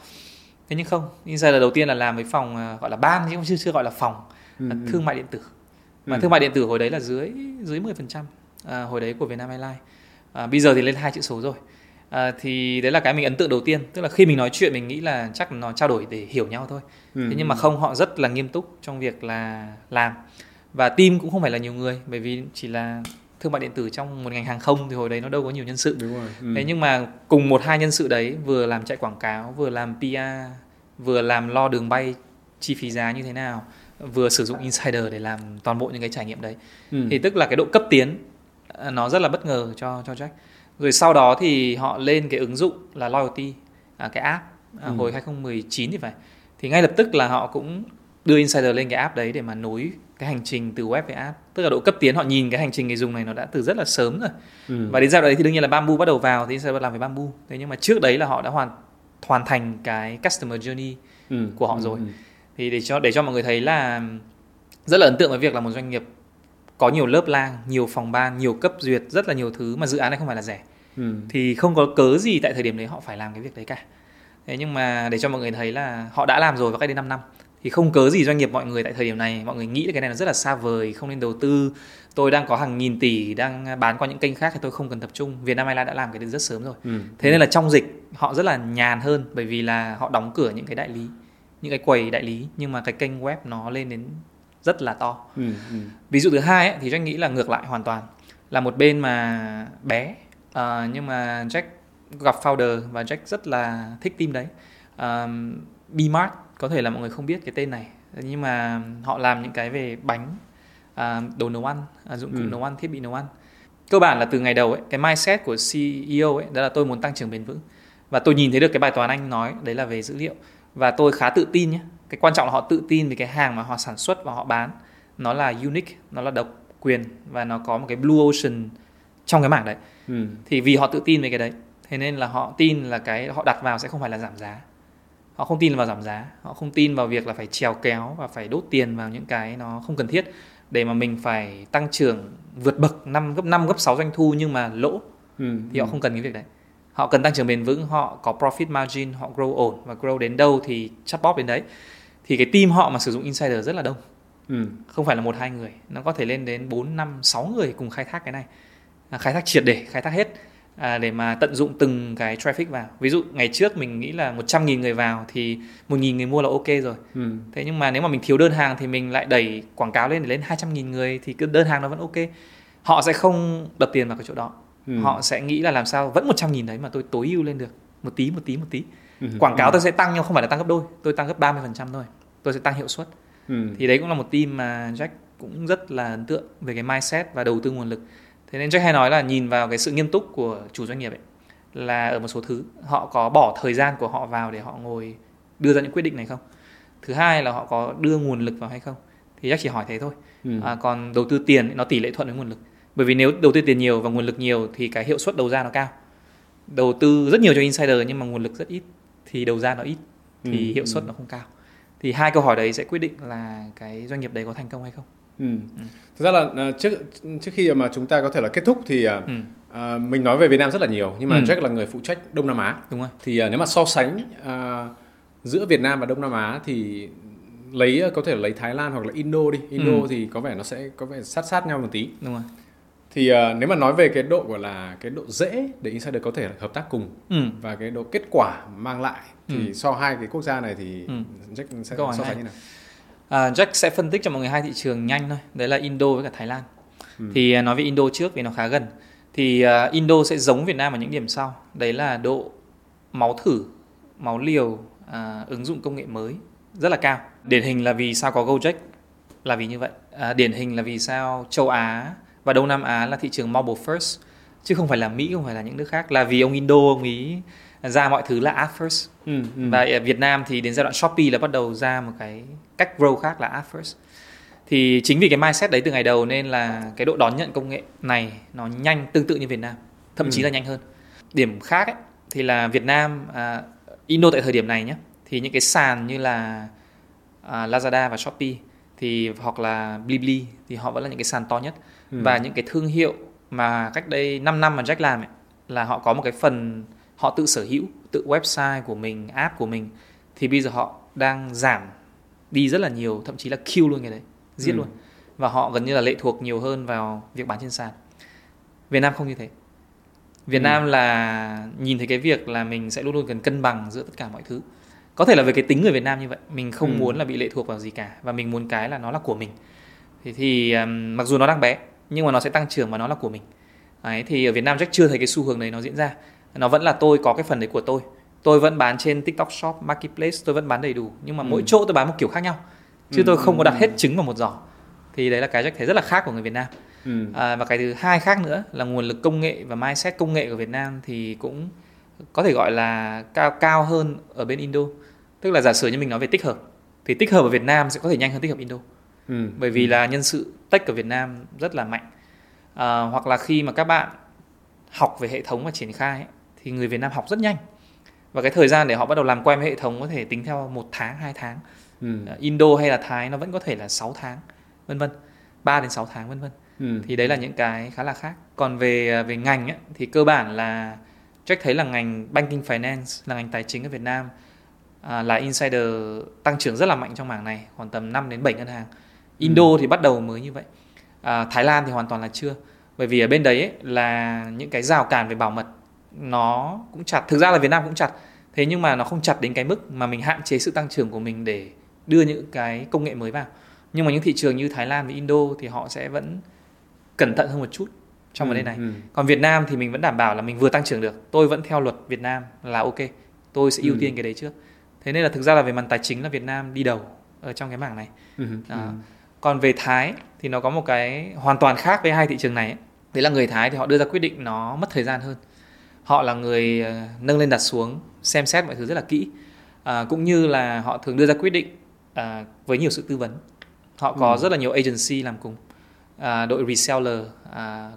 Thế nhưng không, Insider đầu tiên là làm với phòng gọi là ban chứ chưa gọi là phòng, là thương mại điện tử. Mà thương mại điện tử hồi đấy là dưới 10%. Hồi đấy của Vietnam Airlines, bây giờ thì lên 2 chữ số rồi. Thì đấy là cái mình ấn tượng đầu tiên. Tức là khi mình nói chuyện mình nghĩ là chắc nó trao đổi để hiểu nhau thôi. Thế nhưng mà không, họ rất là nghiêm túc trong việc là làm. Và team cũng không phải là nhiều người, bởi vì chỉ là thương mại điện tử trong một ngành hàng không thì hồi đấy nó đâu có nhiều nhân sự. Đúng rồi. Thế nhưng mà cùng 1-2 nhân sự đấy vừa làm chạy quảng cáo, vừa làm PR, vừa làm lo đường bay chi phí giá như thế nào, vừa sử dụng Insider để làm toàn bộ những cái trải nghiệm đấy. Thì tức là cái độ cấp tiến nó rất là bất ngờ cho Jack. Rồi sau đó thì họ lên cái ứng dụng là Loyalty, cái app hồi 2019 thì phải. Thì ngay lập tức là họ cũng đưa Insider lên cái app đấy để mà nối cái hành trình từ web về app. Tức là độ cấp tiến họ nhìn cái hành trình người dùng này nó đã từ rất là sớm rồi. Và đến giai đoạn đấy thì đương nhiên là Bamboo bắt đầu vào, thì Insider làm với Bamboo. Thế nhưng mà trước đấy là họ đã hoàn thành cái customer journey của họ rồi. Thì để cho mọi người thấy là rất là ấn tượng với việc là một doanh nghiệp có nhiều lớp lang, nhiều phòng ban, nhiều cấp duyệt, rất là nhiều thứ mà dự án này không phải là rẻ. Thì không có cớ gì tại thời điểm đấy họ phải làm cái việc đấy cả. Thế nhưng mà để cho mọi người thấy là họ đã làm rồi và cách đây 5 năm. Thì không cớ gì doanh nghiệp mọi người tại thời điểm này, mọi người nghĩ là cái này nó rất là xa vời, không nên đầu tư. Tôi đang có hàng nghìn tỷ, đang bán qua những kênh khác thì tôi không cần tập trung. Vietnam Airlines đã làm cái đấy rất sớm rồi. Thế nên là trong dịch họ rất là nhàn hơn, bởi vì là họ đóng cửa những cái đại lý, những cái quầy đại lý, nhưng mà cái kênh web nó lên đến rất là to. Ví dụ thứ hai ấy, thì Jack nghĩ là ngược lại hoàn toàn, là một bên mà bé, nhưng mà Jack gặp founder và Jack rất là thích team đấy. B-Mart, có thể là mọi người không biết cái tên này, nhưng mà họ làm những cái về bánh, đồ nấu ăn, dụng cụ nấu ăn, thiết bị nấu ăn. Cơ bản là từ ngày đầu ấy, cái mindset của CEO ấy, đó là tôi muốn tăng trưởng bền vững. Và tôi nhìn thấy được cái bài toán anh nói đấy là về dữ liệu, và tôi khá tự tin nhé. Cái quan trọng là họ tự tin về cái hàng mà họ sản xuất và họ bán. Nó là unique, nó là độc quyền, và nó có một cái blue ocean trong cái mảng đấy. Thì vì họ tự tin về cái đấy, thế nên là họ tin là cái họ đặt vào sẽ không phải là giảm giá. Họ không tin vào giảm giá, họ không tin vào việc là phải trèo kéo và phải đốt tiền vào những cái nó không cần thiết để mà mình phải tăng trưởng vượt bậc gấp 5, gấp 6 doanh thu nhưng mà lỗ. Thì họ không cần cái việc đấy. Họ cần tăng trưởng bền vững, họ có profit margin, họ grow ổn, và grow đến đâu thì chatbot đến đấy. Thì cái team họ mà sử dụng Insider rất là đông. Không phải là 1-2 người, nó có thể lên đến 4-5-6 người cùng khai thác cái này, khai thác triệt để, khai thác hết, để mà tận dụng từng cái traffic vào. Ví dụ ngày trước mình nghĩ là 100.000 người vào thì 1.000 người mua là ok rồi. Thế nhưng mà nếu mà mình thiếu đơn hàng thì mình lại đẩy quảng cáo lên để lên 200.000 người thì cứ đơn hàng nó vẫn ok. Họ sẽ không đập tiền vào cái chỗ đó. Họ sẽ nghĩ là làm sao vẫn 100.000 đấy mà tôi tối ưu lên được một tí. Quảng cáo tôi sẽ tăng, nhưng không phải là tăng gấp đôi, tôi tăng gấp 30% thôi, tôi sẽ tăng hiệu suất. Thì đấy cũng là một team mà Jack cũng rất là ấn tượng về cái mindset và đầu tư nguồn lực. Thế nên Jack hay nói là nhìn vào cái sự nghiêm túc của chủ doanh nghiệp ấy, là ở một số thứ họ có bỏ thời gian của họ vào để họ ngồi đưa ra những quyết định này không. Thứ hai là họ có đưa nguồn lực vào hay không. Thì Jack chỉ hỏi thế thôi. Còn đầu tư tiền nó tỷ lệ thuận với nguồn lực. Bởi vì nếu đầu tư tiền nhiều và nguồn lực nhiều thì cái hiệu suất đầu ra nó cao. Đầu tư rất nhiều cho Insider nhưng mà nguồn lực rất ít thì đầu ra nó ít, thì hiệu suất nó không cao. Thì hai câu hỏi đấy sẽ quyết định là cái doanh nghiệp đấy có thành công hay không. Thực ra là trước khi mà chúng ta có thể là kết thúc thì mình nói về Việt Nam rất là nhiều, nhưng mà Jack là người phụ trách Đông Nam Á. Đúng rồi. Thì nếu mà so sánh giữa Việt Nam và Đông Nam Á thì có thể lấy Thái Lan hoặc là Indo đi. Thì có vẻ nó sẽ có vẻ sát nhau một tí. Đúng rồi. Thì nếu mà nói về cái độ gọi là cái độ dễ để Insider có thể hợp tác cùng và cái độ kết quả mang lại thì so hai cái quốc gia này thì Jack sẽ so sánh như nào? Jack sẽ phân tích cho mọi người hai thị trường nhanh thôi, đấy là Indo với cả Thái Lan. Thì nói về Indo trước vì nó khá gần. Thì Indo sẽ giống Việt Nam ở những điểm sau, đấy là độ máu thử, máu liều, ứng dụng công nghệ mới rất là cao. Điển hình là vì sao có Gojek là vì như vậy. Điển hình là vì sao châu Á và Đông Nam Á là thị trường mobile first, chứ không phải là Mỹ, không phải là những nước khác, là vì ông Indo ông ý ra mọi thứ là app first. Và ở Việt Nam thì đến giai đoạn Shopee là bắt đầu ra một cái cách grow khác là app first. Thì chính vì cái mindset đấy từ ngày đầu nên là cái độ đón nhận công nghệ này nó nhanh, tương tự như Việt Nam, thậm chí là nhanh hơn. Điểm khác ấy, thì là Việt Nam, Indo tại thời điểm này nhé, thì những cái sàn như là Lazada và Shopee thì hoặc là Blibli thì họ vẫn là những cái sàn to nhất. Và những cái thương hiệu mà cách đây 5 năm mà Jack làm ấy, là họ có một cái phần họ tự sở hữu, tự website của mình, app của mình, thì bây giờ họ đang giảm đi rất là nhiều, thậm chí là kill luôn cái đấy, giết luôn. Và họ gần như là lệ thuộc nhiều hơn vào việc bán trên sàn. Việt Nam không như thế. Việt Nam là nhìn thấy cái việc là mình sẽ luôn luôn cần cân bằng giữa tất cả mọi thứ. Có thể là về cái tính người Việt Nam như vậy, mình không muốn là bị lệ thuộc vào gì cả, và mình muốn cái là nó là của mình. Thì mặc dù nó đang bé nhưng mà nó sẽ tăng trưởng và nó là của mình. Đấy, thì ở Việt Nam Jack chưa thấy cái xu hướng đấy nó diễn ra. Nó vẫn là tôi có cái phần đấy của tôi. Tôi vẫn bán trên TikTok Shop, Marketplace, tôi vẫn bán đầy đủ. Nhưng mà mỗi chỗ tôi bán một kiểu khác nhau. Chứ tôi không có đặt hết trứng vào một giỏ. Thì đấy là cái Jack thấy rất là khác của người Việt Nam. Và cái thứ hai khác nữa là nguồn lực công nghệ và mindset công nghệ của Việt Nam thì cũng có thể gọi là cao hơn ở bên Indo. Tức là giả sử như mình nói về tích hợp thì tích hợp ở Việt Nam sẽ có thể nhanh hơn tích hợp Indo, bởi vì là nhân sự tech ở Việt Nam rất là mạnh. Hoặc là khi mà các bạn học về hệ thống và triển khai ấy, thì người Việt Nam học rất nhanh, và cái thời gian để họ bắt đầu làm quen với hệ thống có thể tính theo 1 tháng 2 tháng. Indo hay là Thái nó vẫn có thể là 6 tháng vân vân, 3 đến 6 tháng vân vân. Thì đấy là những cái khá là khác. Còn về ngành ấy, thì cơ bản là Jack thấy là ngành banking finance, là ngành tài chính ở Việt Nam là Insider tăng trưởng rất là mạnh trong mảng này, khoảng tầm 5 đến 7 ngân hàng. Indo thì bắt đầu mới như vậy. Thái Lan thì hoàn toàn là chưa, bởi vì ở bên đấy ấy, là những cái rào cản về bảo mật nó cũng chặt. Thực ra là Việt Nam cũng chặt, thế nhưng mà nó không chặt đến cái mức mà mình hạn chế sự tăng trưởng của mình để đưa những cái công nghệ mới vào. Nhưng mà những thị trường như Thái Lan và Indo thì họ sẽ vẫn cẩn thận hơn một chút trong vấn đề này. Còn Việt Nam thì mình vẫn đảm bảo là mình vừa tăng trưởng được, tôi vẫn theo luật Việt Nam là ok, tôi sẽ ưu tiên cái đấy trước. Thế nên là thực ra là về mặt tài chính là Việt Nam đi đầu ở trong cái mảng này. Còn về Thái thì nó có một cái hoàn toàn khác với hai thị trường này ấy. Đấy là người Thái thì họ đưa ra quyết định nó mất thời gian hơn. Họ là người nâng lên đặt xuống, xem xét mọi thứ rất là kỹ. Cũng như là họ thường đưa ra quyết định với nhiều sự tư vấn. Họ có rất là nhiều agency làm cùng, đội reseller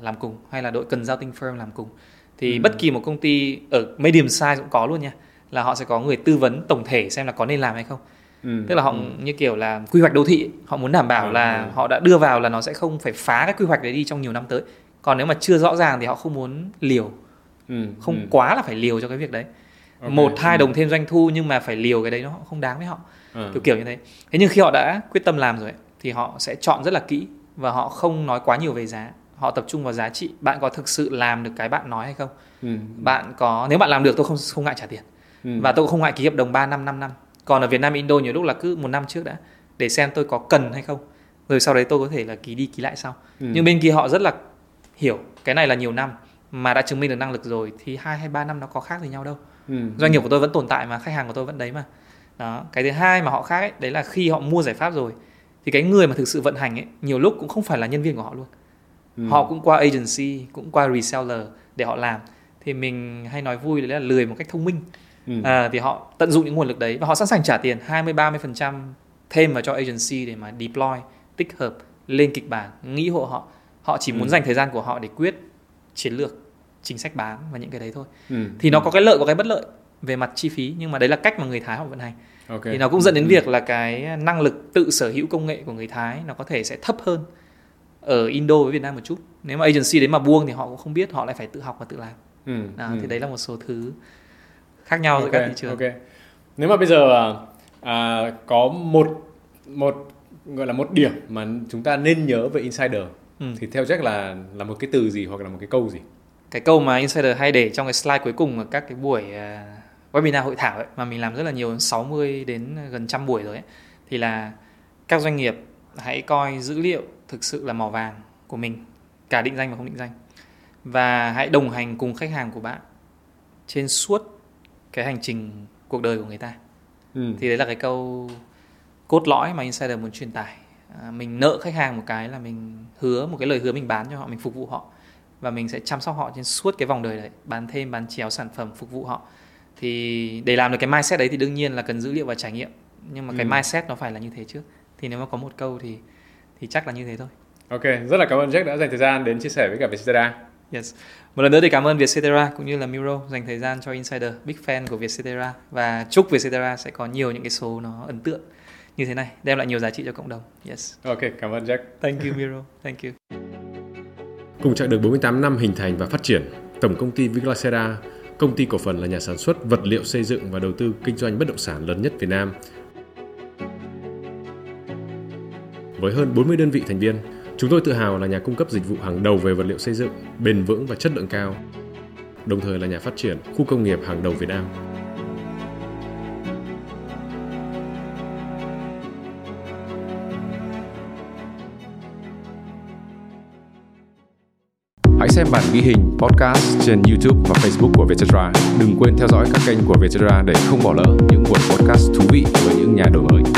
làm cùng, hay là đội consulting firm làm cùng. Thì bất kỳ một công ty ở medium size cũng có luôn nha, là họ sẽ có người tư vấn tổng thể xem là có nên làm hay không. Tức là họ như kiểu là quy hoạch đô thị ấy. Họ muốn đảm bảo là họ đã đưa vào là nó sẽ không phải phá cái quy hoạch đấy đi trong nhiều năm tới. Còn nếu mà chưa rõ ràng thì họ không muốn liều, quá là phải liều cho cái việc đấy. Okay. 1-2 đồng thêm doanh thu nhưng mà phải liều cái đấy nó không đáng với họ, kiểu như thế. Thế nhưng khi họ đã quyết tâm làm rồi ấy, thì họ sẽ chọn rất là kỹ, và họ không nói quá nhiều về giá. Họ tập trung vào giá trị. Bạn có thực sự làm được cái bạn nói hay không? Bạn có, nếu bạn làm được tôi không ngại trả tiền, và tôi cũng không ngại ký hợp đồng 3 năm 5 năm. Còn ở Việt Nam Indo nhiều lúc là cứ 1 năm trước đã, để xem tôi có cần hay không, rồi sau đấy tôi có thể là ký đi ký lại sau. Nhưng bên kia họ rất là hiểu cái này là nhiều năm mà đã chứng minh được năng lực rồi, thì 2 hay 3 năm nó có khác gì nhau đâu. Doanh nghiệp của tôi vẫn tồn tại mà, khách hàng của tôi vẫn đấy mà. Đó. Cái thứ hai mà họ khác ấy, đấy là khi họ mua giải pháp rồi thì cái người mà thực sự vận hành ấy, nhiều lúc cũng không phải là nhân viên của họ luôn. Họ cũng qua agency, cũng qua reseller để họ làm. Thì mình hay nói vui là lười một cách thông minh. Thì họ tận dụng những nguồn lực đấy và họ sẵn sàng trả tiền 20-30% thêm vào cho agency để mà deploy, tích hợp, lên kịch bản, nghĩ hộ họ. Họ chỉ muốn dành thời gian của họ để quyết chiến lược, chính sách bán và những cái đấy thôi. Thì nó có cái lợi, có cái bất lợi về mặt chi phí, nhưng mà đấy là cách mà người Thái họ vận hành. Okay. Thì nó cũng dẫn đến việc là cái năng lực tự sở hữu công nghệ của người Thái nó có thể sẽ thấp hơn ở Indo với Việt Nam một chút. Nếu mà agency đấy mà buông thì họ cũng không biết, họ lại phải tự học và tự làm. Thì đấy là một số thứ khác nhau giữa các thị trường. Okay. Nếu mà bây giờ có một gọi là một điểm mà chúng ta nên nhớ về Insider, thì theo Jack là một cái từ gì hoặc là một cái câu gì? Cái câu mà Insider hay để trong cái slide cuối cùng ở các cái buổi webinar hội thảo ấy, mà mình làm rất là nhiều, 60 đến gần 100 buổi rồi ấy, thì là các doanh nghiệp hãy coi dữ liệu thực sự là mỏ vàng của mình, cả định danh và không định danh, và hãy đồng hành cùng khách hàng của bạn trên suốt cái hành trình cuộc đời của người ta. Thì đấy là cái câu cốt lõi mà Insider muốn truyền tải. Mình nợ khách hàng một cái là mình hứa, một cái lời hứa mình bán cho họ, mình phục vụ họ, và mình sẽ chăm sóc họ trên suốt cái vòng đời đấy, bán thêm, bán chéo sản phẩm, phục vụ họ. Thì để làm được cái mindset đấy thì đương nhiên là cần dữ liệu và trải nghiệm, nhưng mà cái mindset nó phải là như thế trước. Thì nếu mà có một câu thì chắc là như thế thôi. Ok, rất là cảm ơn Jack đã dành thời gian đến chia sẻ với cả Vietcetera. Yes. Một lần nữa thì cảm ơn Vietcetera cũng như là Miro dành thời gian cho Insider, big fan của Vietcetera, và chúc Vietcetera sẽ có nhiều những cái số nó ấn tượng như thế này, đem lại nhiều giá trị cho cộng đồng. Yes. Ok, cảm ơn Jack. Thank you Miro. Thank you. Cùng chặng đường 48 năm hình thành và phát triển, Tổng công ty Vietcetera, công ty cổ phần là nhà sản xuất vật liệu xây dựng và đầu tư kinh doanh bất động sản lớn nhất Việt Nam. Với hơn 40 đơn vị thành viên, chúng tôi tự hào là nhà cung cấp dịch vụ hàng đầu về vật liệu xây dựng, bền vững và chất lượng cao, đồng thời là nhà phát triển khu công nghiệp hàng đầu Việt Nam. Hãy xem bản ghi hình podcast trên YouTube và Facebook của Vietcetera. Đừng quên theo dõi các kênh của Vietcetera để không bỏ lỡ những buổi podcast thú vị với những nhà đổi mới.